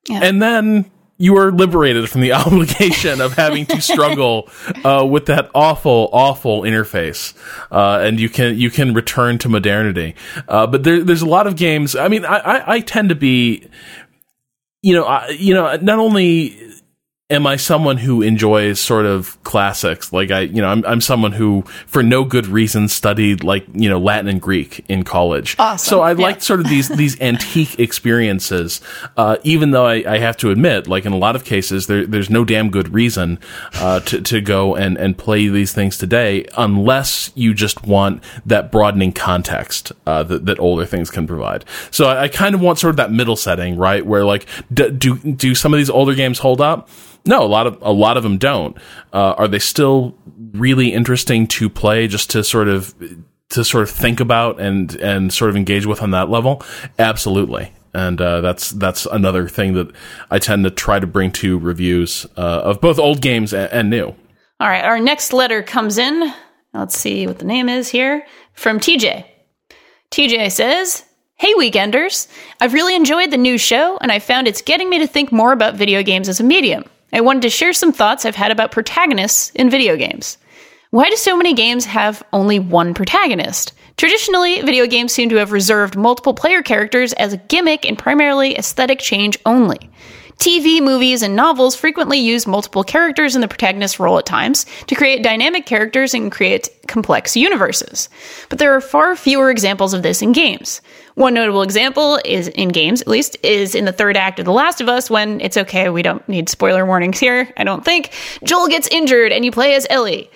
Yeah. And then you are liberated from the obligation of having to struggle uh, with that awful, awful interface. Uh, and you can you can return to modernity. Uh, but there, there's a lot of games. I mean, I, I, I tend to be, you know, I, you know, not only am I someone who enjoys sort of classics, like I, you know, I'm, I'm someone who, for no good reason, studied like, you know, Latin and Greek in college. Awesome. So I yeah. like sort of these these antique experiences, uh, even though I, I have to admit, like in a lot of cases, there, there's no damn good reason uh, to to go and, and play these things today, unless you just want that broadening context uh, that, that older things can provide. So I, I kind of want sort of that middle setting, right, where like do do, do some of these older games hold up? No, a lot of a lot of them don't. Uh, are they still really interesting to play? Just to sort of to sort of think about and and sort of engage with on that level? Absolutely, and uh, that's that's another thing that I tend to try to bring to reviews uh, of both old games and, and new. All right, our next letter comes in. Let's see what the name is here from T J. T J says, "Hey, Weekenders! I've really enjoyed the new show, and I found it's getting me to think more about video games as a medium. I wanted to share some thoughts I've had about protagonists in video games. Why do so many games have only one protagonist? Traditionally, video games seem to have reserved multiple player characters as a gimmick and primarily aesthetic change only. T V, movies, and novels frequently use multiple characters in the protagonist's role at times to create dynamic characters and create complex universes. But there are far fewer examples of this in games. One notable example is in games, at least, is in the third act of The Last of Us when, it's okay, we don't need spoiler warnings here, I don't think, Joel gets injured and you play as Ellie.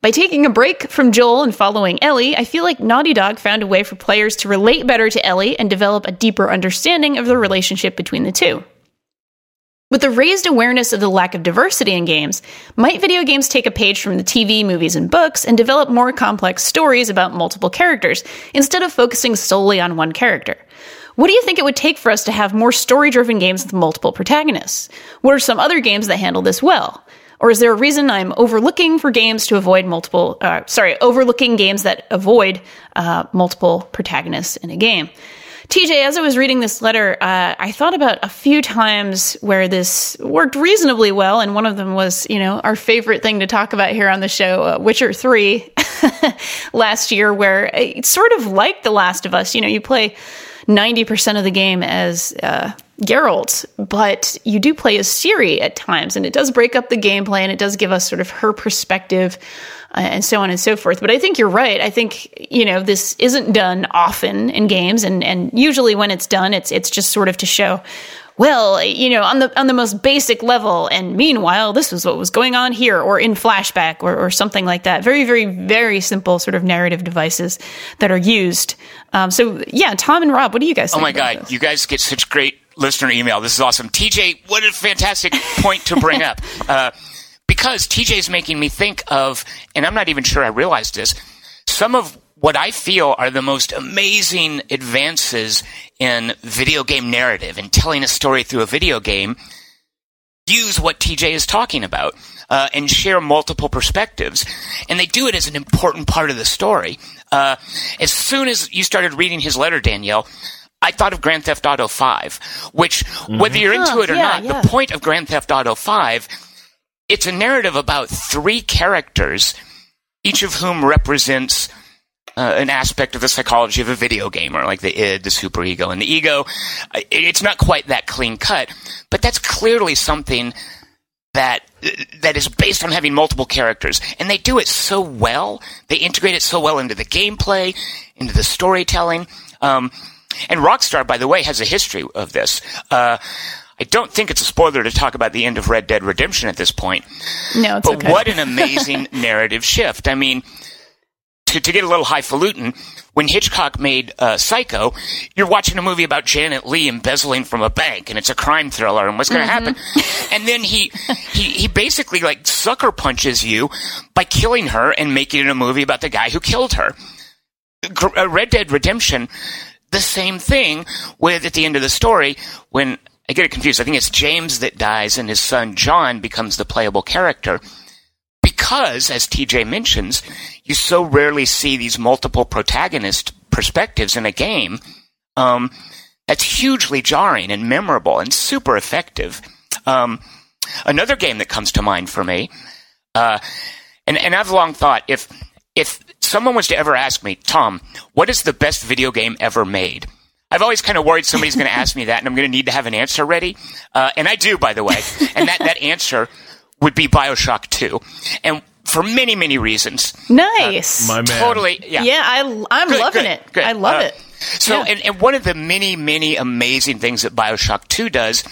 By taking a break from Joel and following Ellie, I feel like Naughty Dog found a way for players to relate better to Ellie and develop a deeper understanding of the relationship between the two. With the raised awareness of the lack of diversity in games, might video games take a page from the T V, movies, and books and develop more complex stories about multiple characters instead of focusing solely on one character? What do you think it would take for us to have more story-driven games with multiple protagonists? What are some other games that handle this well? Or is there a reason I'm overlooking for games to avoid multiple, uh, sorry, overlooking games that avoid uh, multiple protagonists in a game?" T J, as I was reading this letter, uh, I thought about a few times where this worked reasonably well, and one of them was, you know, our favorite thing to talk about here on the show, uh, Witcher three, last year, where it's sort of like The Last of Us. You know, you play ninety percent of the game as uh, Geralt, but you do play as Ciri at times, and it does break up the gameplay, and it does give us sort of her perspective, uh, and so on and so forth. But I think you're right. I think, you know, this isn't done often in games, and, and usually when it's done, it's it's just sort of to show, well, you know, on the on the most basic level, and meanwhile, this was what was going on here, or in flashback, or, or something like that. Very, very, very simple sort of narrative devices that are used. Um, so, yeah, Tom and Rob, what do you guys think? Oh, my God, you guys get such great listener email. This is awesome. T J, what a fantastic point to bring up. Uh, because T J's making me think of, and I'm not even sure I realized this, some of what I feel are the most amazing advances in video game narrative and telling a story through a video game use what T J is talking about uh, and share multiple perspectives. And they do it as an important part of the story. Uh, as soon as you started reading his letter, Danielle, I thought of Grand Theft Auto five, which, mm-hmm. whether you're into it or yeah, not, yeah. the point of Grand Theft Auto five, it's a narrative about three characters, each of whom represents uh, an aspect of the psychology of a video gamer, like the id, the superego, and the ego. It's not quite that clean cut, but that's clearly something that that is based on having multiple characters. And they do it so well. They integrate it so well into the gameplay, into the storytelling. Um, and Rockstar, by the way, has a history of this. Uh, I don't think it's a spoiler to talk about the end of Red Dead Redemption at this point. No, it's but okay. But what an amazing narrative shift. I mean, to, to get a little highfalutin, when Hitchcock made uh, Psycho, you're watching a movie about Janet Leigh embezzling from a bank, and it's a crime thriller, and what's going to mm-hmm. happen? And then he, he he basically like sucker punches you by killing her and making it a movie about the guy who killed her. G- Red Dead Redemption, the same thing with at the end of the story when I get it confused. I think it's James that dies, and his son John becomes the playable character. Because, as T J mentions, you so rarely see these multiple protagonist perspectives in a game, um, that's hugely jarring and memorable and super effective. Um, another game that comes to mind for me, uh, and, and I've long thought, if if someone was to ever ask me, Tom, what is the best video game ever made? I've always kind of worried somebody's going to ask me that, and I'm going to need to have an answer ready. Uh, and I do, by the way. And that, that answer would be BioShock two, and for many, many reasons. Nice. Uh, My man. Totally. Yeah, yeah I, I'm good, loving good, it. Good. I love uh, it. So, yeah. and, and one of the many, many amazing things that BioShock two does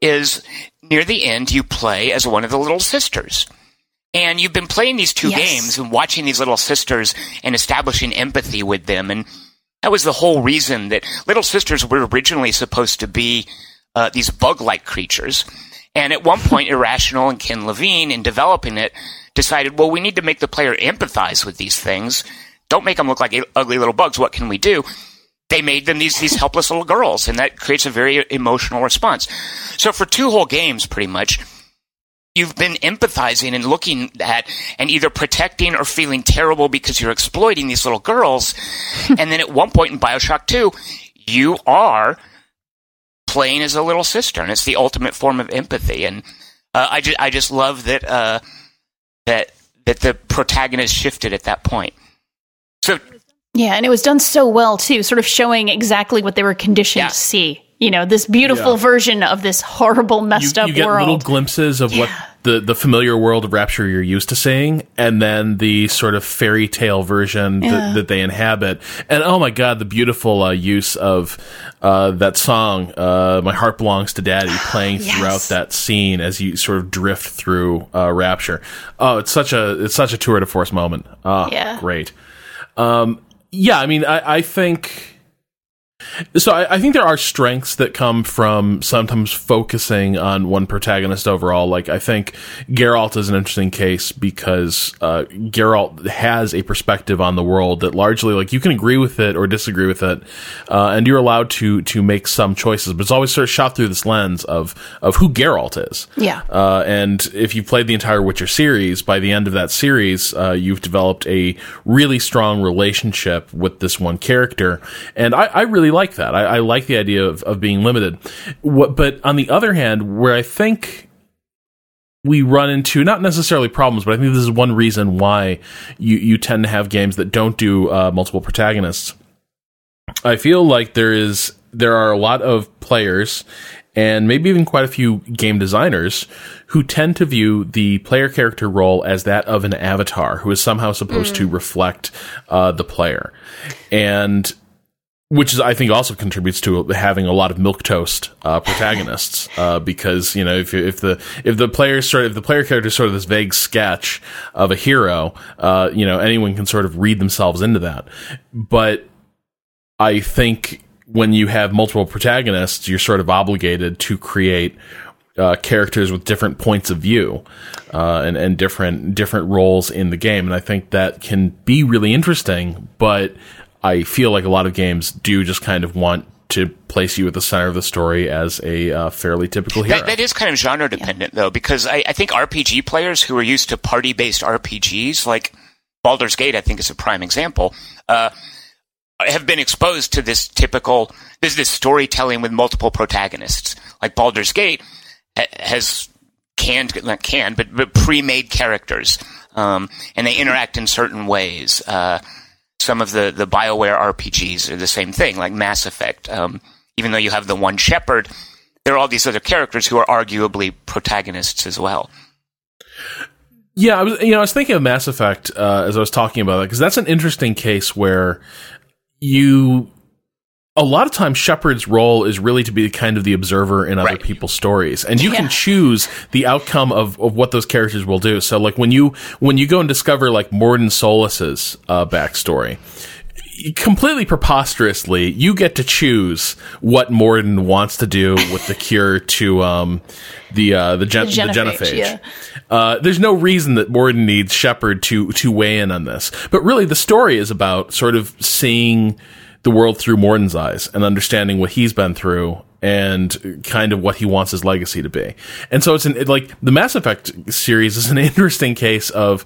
is near the end, you play as one of the little sisters. And you've been playing these two yes. games and watching these little sisters and establishing empathy with them. And that was the whole reason that little sisters were originally supposed to be uh, these bug-like creatures. And at one point, Irrational and Ken Levine, in developing it, decided, well, we need to make the player empathize with these things. Don't make them look like ugly little bugs. What can we do? They made them these these helpless little girls, and that creates a very emotional response. So for two whole games, pretty much, you've been empathizing and looking at and either protecting or feeling terrible because you're exploiting these little girls. And then at one point in BioShock two, you are playing as a little sister, and it's the ultimate form of empathy. And uh, I, ju- I just love that uh, that that the protagonist shifted at that point. So yeah, and it was done so well too, sort of showing exactly what they were conditioned yeah. to see. You know, this beautiful yeah. version of this horrible, messed you, up world. You get world. little glimpses of yeah. what the the familiar world of Rapture you're used to seeing, and then the sort of fairy tale version yeah. that, that they inhabit. And oh my God, the beautiful uh, use of uh, that song, uh, "My Heart Belongs to Daddy," playing yes. throughout that scene as you sort of drift through uh, Rapture. Oh, it's such a it's such a tour de force moment. Oh, yeah. great. Um, yeah, I mean, I, I think. So I, I think there are strengths that come from sometimes focusing on one protagonist overall. Like, I think Geralt is an interesting case because uh, Geralt has a perspective on the world that largely, like, you can agree with it or disagree with it, uh, and you're allowed to to make some choices. But it's always sort of shot through this lens of of who Geralt is. Yeah. Uh, and if you played the entire Witcher series, by the end of that series, uh, you've developed a really strong relationship with this one character. And I, I really like that. I, I like the idea of, of being limited. What, but on the other hand, where I think we run into not necessarily problems, but I think this is one reason why you, you tend to have games that don't do uh, multiple protagonists. I feel like there is there are a lot of players and maybe even quite a few game designers who tend to view the player character role as that of an avatar who is somehow supposed mm. to reflect uh, the player. And which is, I think, also contributes to having a lot of milquetoast uh, protagonists, uh, because you know if if the if the player sort of, if the player character is sort of this vague sketch of a hero, uh, you know anyone can sort of read themselves into that. But I think when you have multiple protagonists, you're sort of obligated to create uh, characters with different points of view uh, and and different different roles in the game, and I think that can be really interesting, but I feel like a lot of games do just kind of want to place you at the center of the story as a uh, fairly typical hero. That, that is kind of genre dependent, yeah. though, because I, I think R P G players who are used to party-based R P Gs, like Baldur's Gate, I think is a prime example, uh, have been exposed to this typical this this storytelling with multiple protagonists. Like Baldur's Gate has canned not canned but, but pre-made characters, um, and they interact in certain ways. Uh, some of the the BioWare R P Gs are the same thing, like Mass Effect. Um, even though you have the one Shepherd, there are all these other characters who are arguably protagonists as well. Yeah, I was, you know, I was thinking of Mass Effect uh, as I was talking about it, because that's an interesting case where you, a lot of times Shepard's role is really to be kind of the observer in other right. people's stories, and you yeah. can choose the outcome of, of what those characters will do. So, like when you when you go and discover like Morden Solis's uh, backstory. Completely preposterously, you get to choose what Morden wants to do with the cure to um, the uh, the, gen- the genophage. The genophage. Yeah. Uh, there's no reason that Morden needs Shepard to to weigh in on this, but really the story is about sort of seeing the world through Morden's eyes and understanding what he's been through and kind of what he wants his legacy to be. And so it's an, it, like the Mass Effect series is an interesting case of,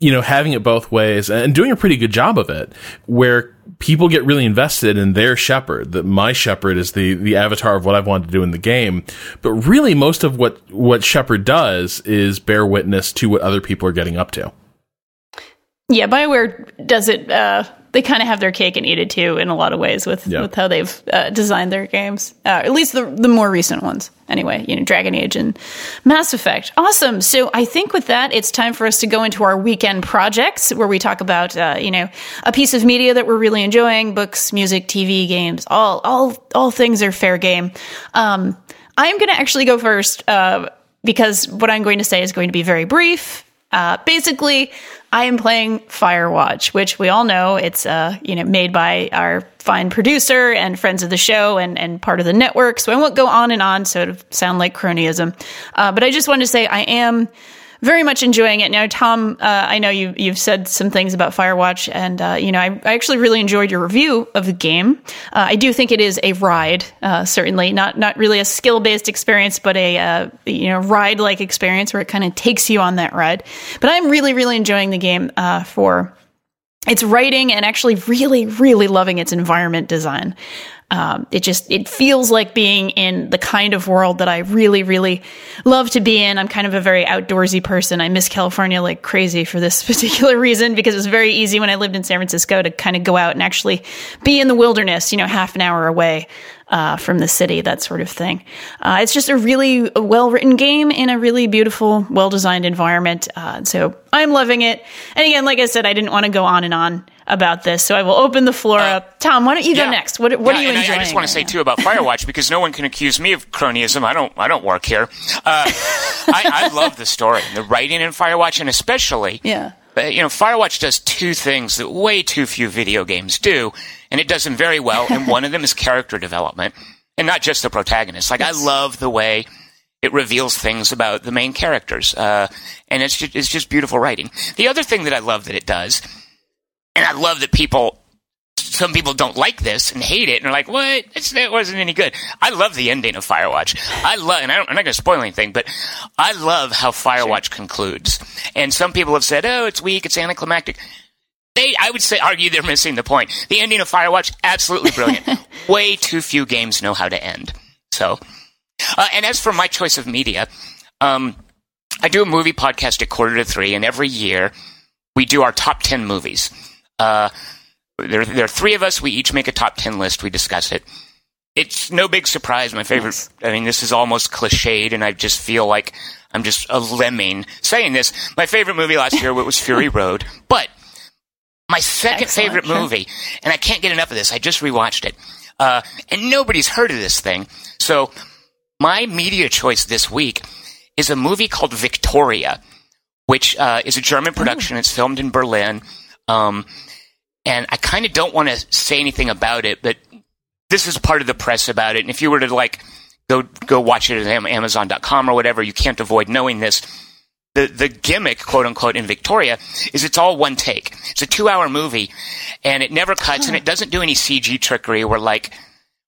you know, having it both ways and doing a pretty good job of it, where people get really invested in their Shepherd, that my Shepherd is the, the avatar of what I've wanted to do in the game. But really most of what, what Shepherd does is bear witness to what other people are getting up to. Yeah. BioWare does it. Uh, they kind of have their cake and eat it too in a lot of ways with, yeah. with how they've uh, designed their games, uh, at least the, the more recent ones. Anyway, you know, Dragon Age and Mass Effect. Awesome. So I think with that, it's time for us to go into our weekend projects, where we talk about, uh, you know, a piece of media that we're really enjoying, books, music, T V, games, all, all, all things are fair game. Um, I'm going to actually go first, uh, because what I'm going to say is going to be very brief. Uh, basically, I am playing Firewatch, which we all know it's uh, you know, made by our fine producer and friends of the show and, and part of the network. So I won't go on and on, so it'll sound like cronyism. Uh, but I just wanted to say I am very much enjoying it. Now, Tom, uh, I know you, you've said some things about Firewatch, and uh, you know, I, I actually really enjoyed your review of the game. Uh, I do think it is a ride, uh, certainly not not really a skill based experience, but a uh, you know ride like experience where it kind of takes you on that ride. But I'm really really enjoying the game uh, for its writing, and actually really really loving its environment design. Um, it just, it feels like being in the kind of world that I really, really love to be in. I'm kind of a very outdoorsy person. I miss California like crazy for this particular reason, because it was very easy when I lived in San Francisco to kind of go out and actually be in the wilderness, you know, half an hour away uh, from the city, that sort of thing. Uh, it's just a really well-written game in a really beautiful, well-designed environment. Uh, so I'm loving it. And again, like I said, I didn't want to go on and on about this, so I will open the floor uh, up. Tom, why don't you yeah. go next? What What yeah, are you and enjoying? I, I just want to say too about Firewatch, because no one can accuse me of cronyism. I don't. I don't work here. Uh, I, I love the story, the writing in Firewatch, and especially, yeah. you know, Firewatch does two things that way too few video games do, and it does them very well. And one of them is character development, and not just the protagonist. Like yes. I love the way it reveals things about the main characters, uh, and it's just, it's just beautiful writing. The other thing that I love that it does. And I love that people, some people don't like this and hate it and are like, what? It's, that wasn't any good. I love the ending of Firewatch. I love, and I don't, I'm not going to spoil anything, but I love how Firewatch sure. concludes. And some people have said, oh, it's weak, it's anticlimactic. They, I would say, argue they're missing the point. The ending of Firewatch, absolutely brilliant. Way too few games know how to end. So, uh, and as for my choice of media, um, I do a movie podcast at Quarter to Three, and every year we do our top ten movies. Uh, there, there are three of us. We each make a top ten list. We discuss it. It's no big surprise. My favorite, yes. I mean, this is almost cliched, and I just feel like I'm just a lemming saying this. My favorite movie last year was Fury Road, but my second Excellent. favorite movie, and I can't get enough of this. I just rewatched it, uh, and nobody's heard of this thing. So my media choice this week is a movie called Victoria, which uh, is a German production. Ooh. It's filmed in Berlin. Um, and I kind of don't want to say anything about it, but this is part of the press about it. And if you were to like go go watch it at Amazon dot com or whatever, you can't avoid knowing this. The the gimmick, quote unquote, in Victoria is it's all one take. It's a two-hour movie, and it never cuts, and it doesn't do any C G trickery or like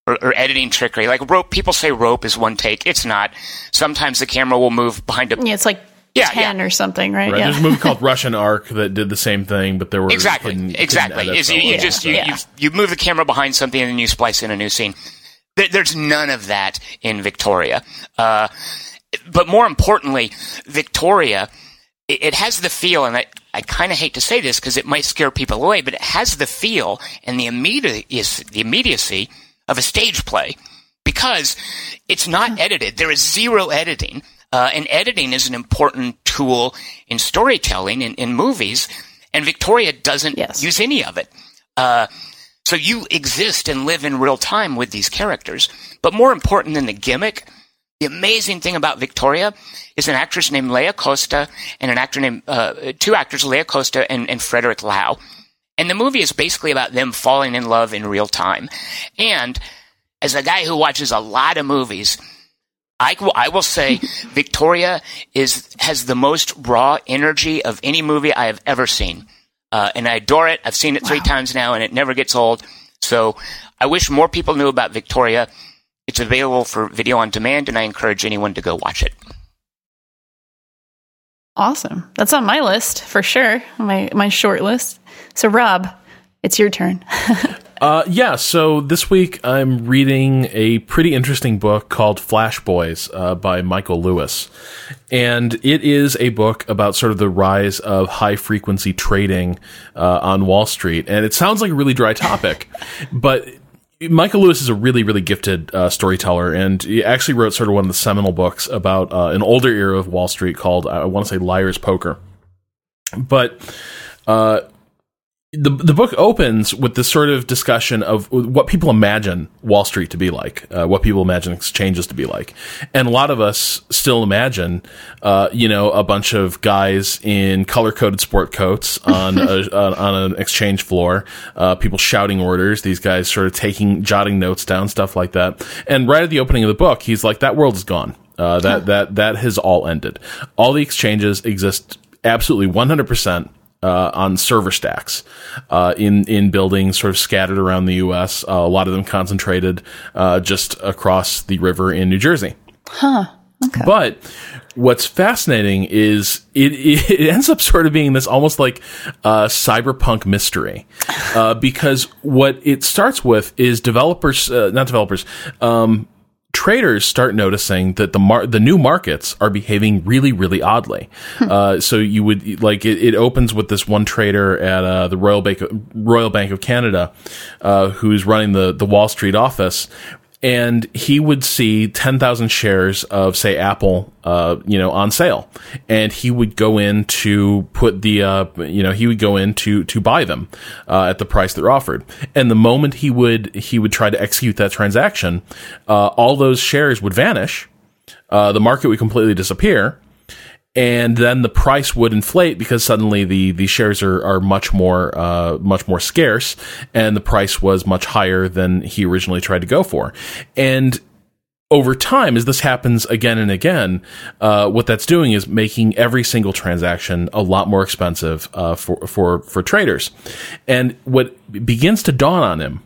or, or editing trickery. Like rope, people say rope is one take. It's not. Sometimes the camera will move behind a. Yeah, it's like yeah, ten yeah. or something, right? right. Yeah. There's a movie called Russian Ark that did the same thing, but there were exactly, couldn't, exactly. Couldn't you, you just you, yeah. you, you move the camera behind something and then you splice in a new scene. There, there's none of that in Victoria, uh, but more importantly, Victoria it, it has the feel, and I, I kind of hate to say this because it might scare people away, but it has the feel and the immediacy, the immediacy of a stage play because it's not edited. There is zero editing. Uh, and editing is an important tool in storytelling in, in movies, and Victoria doesn't yes. use any of it. Uh, so you exist and live in real time with these characters. But more important than the gimmick, the amazing thing about Victoria is an actress named Leia Costa and an actor named uh, two actors, Leia Costa and, and Frederick Lau. And the movie is basically about them falling in love in real time. And as a guy who watches a lot of movies, I will, I will say Victoria is has the most raw energy of any movie I have ever seen. Uh, and I adore it. I've seen it three wow. times now, and it never gets old. So I wish more people knew about Victoria. It's available for video on demand, and I encourage anyone to go watch it. Awesome. That's on my list for sure, my, my short list. So, Rob, it's your turn. Uh, yeah, so this week I'm reading a pretty interesting book called Flash Boys uh, by Michael Lewis. And it is a book about sort of the rise of high-frequency trading uh, on Wall Street. And it sounds like a really dry topic, but Michael Lewis is a really, really gifted uh, storyteller. And he actually wrote sort of one of the seminal books about uh, an older era of Wall Street called, I want to say, Liar's Poker. But... Uh, The the book opens with this sort of discussion of what people imagine Wall Street to be like, uh, what people imagine exchanges to be like. And a lot of us still imagine, uh, you know, a bunch of guys in color-coded sport coats on a, on, on an exchange floor, uh, people shouting orders, these guys sort of taking, jotting notes down, stuff like that. And right at the opening of the book, he's like, that world is gone. Uh, that, that, that has all ended. All the exchanges exist absolutely one hundred percent. Uh, on server stacks, uh, in, in buildings sort of scattered around the U S, uh, a lot of them concentrated, uh, just across the river in New Jersey. Huh. Okay. But what's fascinating is it, it ends up sort of being this almost like, uh, cyberpunk mystery, uh, because what it starts with is developers, uh, not developers, um, traders start noticing that the mar- the new markets are behaving really, really oddly. Hmm. Uh, so you would like it, it opens with this one trader at uh, the Royal Bank of, Royal Bank of Canada, uh, who's running the the Wall Street office, and he would see ten thousand shares of, say, Apple, uh, you know, on sale, and he would go in to put the, uh, you know, he would go in to, to buy them, uh, at the price they're offered. And the moment he would, he would try to execute that transaction, uh, all those shares would vanish, uh, the market would completely disappear. And then the price would inflate because suddenly the, the shares are, are much more, uh, much more scarce, and the price was much higher than he originally tried to go for. And over time, as this happens again and again, uh, what that's doing is making every single transaction a lot more expensive, uh, for, for, for traders. And what begins to dawn on him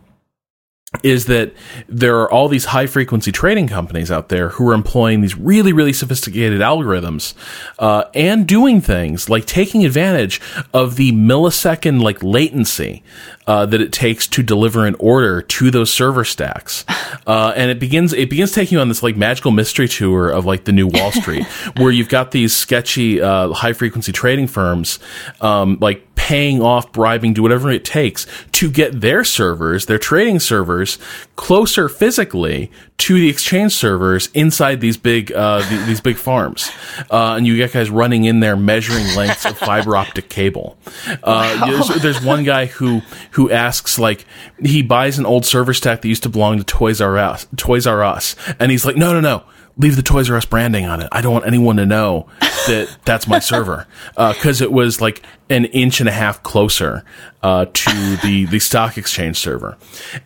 is that there are all these high-frequency trading companies out there who are employing these really, really sophisticated algorithms, uh, and doing things like taking advantage of the millisecond like latency uh, that it takes to deliver an order to those server stacks. Uh, and it begins it begins taking on this like magical mystery tour of like the new Wall Street, where you've got these sketchy uh, high-frequency trading firms um, like paying off, bribing, do whatever it takes to get their servers, their trading servers, closer physically to the exchange servers inside these big, uh, th- these big farms. Uh, and you get guys running in there measuring lengths of fiber optic cable. Uh, wow. there's, there's one guy who, who asks, like, he buys an old server stack that used to belong to Toys R Us, Toys R Us. And he's like, no, no, no. Leave the Toys R Us branding on it. I don't want anyone to know that that's my server. Uh, cause it was like an inch and a half closer, uh, to the, the stock exchange server.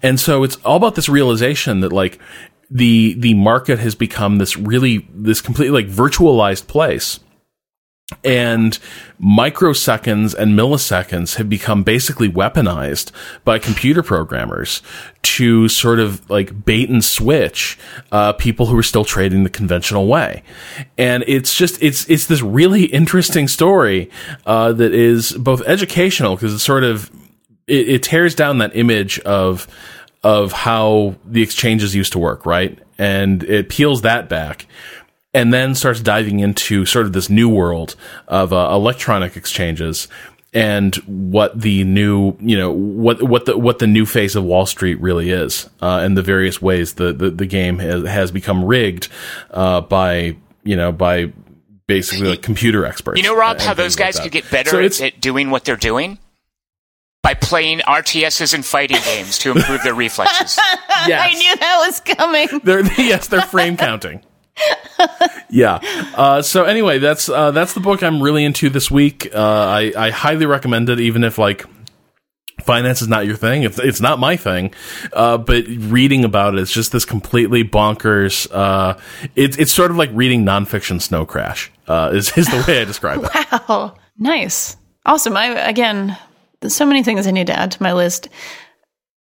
And so it's all about this realization that like the, the market has become this really, this completely like virtualized place And microseconds and milliseconds have become basically weaponized by computer programmers to sort of like bait and switch uh, people who are still trading the conventional way. And it's just, it's, it's this really interesting story uh, that is both educational because it's sort of, it, it tears down that image of, of how the exchanges used to work, right? And it peels that back. And then starts diving into sort of this new world of uh, electronic exchanges and what the new, you know, what what the what the new face of Wall Street really is, uh, and the various ways the the, the game has, has become rigged uh, by you know by basically like computer experts. You know, Rob, how those guys like could get better so at doing what they're doing. By playing R T Ss and fighting games to improve their reflexes. Yes. I knew that was coming. They're, yes, they're frame counting. Yeah. Uh, so anyway, that's uh, that's the book I'm really into this week. Uh, I, I highly recommend it, even if like finance is not your thing. It's, it's not my thing. Uh, but reading about it, it's just this completely bonkers. Uh, it, it's sort of like reading nonfiction Snow Crash. Uh, is is the way I describe it. Wow. Nice. Awesome. I again. There's so many things I need to add to my list.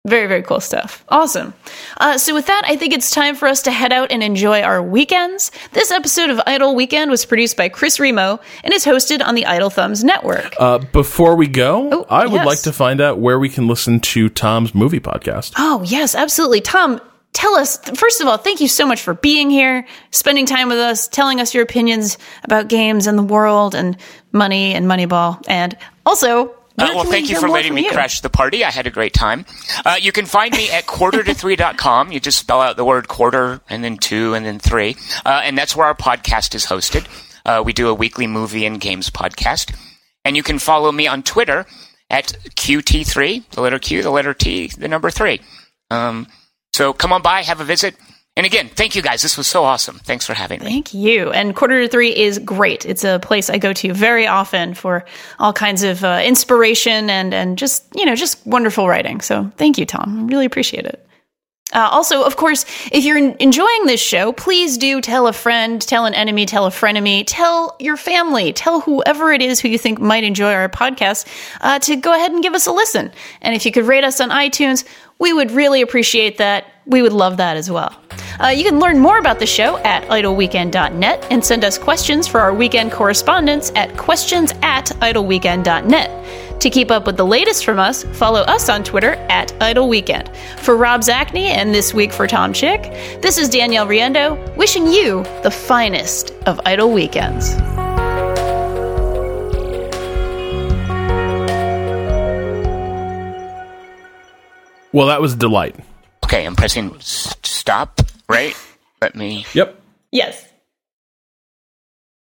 Very, very cool stuff. Awesome. Uh, so with that, I think it's time for us to head out and enjoy our weekends. This episode of Idle Weekend was produced by Chris Remo and is hosted on the Idle Thumbs Network. Uh, before we go, oh, I would yes. like to find out where we can listen to Tom's movie podcast. Oh, yes, absolutely. Tom, tell us, first of all, thank you so much for being here, spending time with us, telling us your opinions about games and the world and money and Moneyball. And also... Uh, well, thank you for letting me crash the party. I had a great time. Uh, you can find me at quarter to three dot com. You just spell out the word quarter and then two and then three. Uh, and that's where our podcast is hosted. Uh, we do a weekly movie and games podcast. And you can follow me on Twitter at Q T three, the letter Q, the letter T, the number three. Um, so come on by, have a visit. And again, thank you guys. This was so awesome. Thanks for having me. Thank you. And Quarter to Three is great. It's a place I go to very often for all kinds of uh, inspiration and, and just, you know, just wonderful writing. So thank you, Tom. Really appreciate it. Uh, also, of course, if you're enjoying this show, please do tell a friend, tell an enemy, tell a frenemy, tell your family, tell whoever it is who you think might enjoy our podcast uh, to go ahead and give us a listen. And if you could rate us on iTunes, we would really appreciate that. We would love that as well. Uh, you can learn more about the show at idle weekend dot net and send us questions for our weekend correspondence at questions at idle weekend dot net. To keep up with the latest from us, follow us on Twitter at Idle Weekend. For Rob Zachney and this week for Tom Chick, this is Danielle Riendo wishing you the finest of Idle Weekends. Well, that was a delight. Okay, I'm pressing st- stop, right? Let me... Yep. Yes.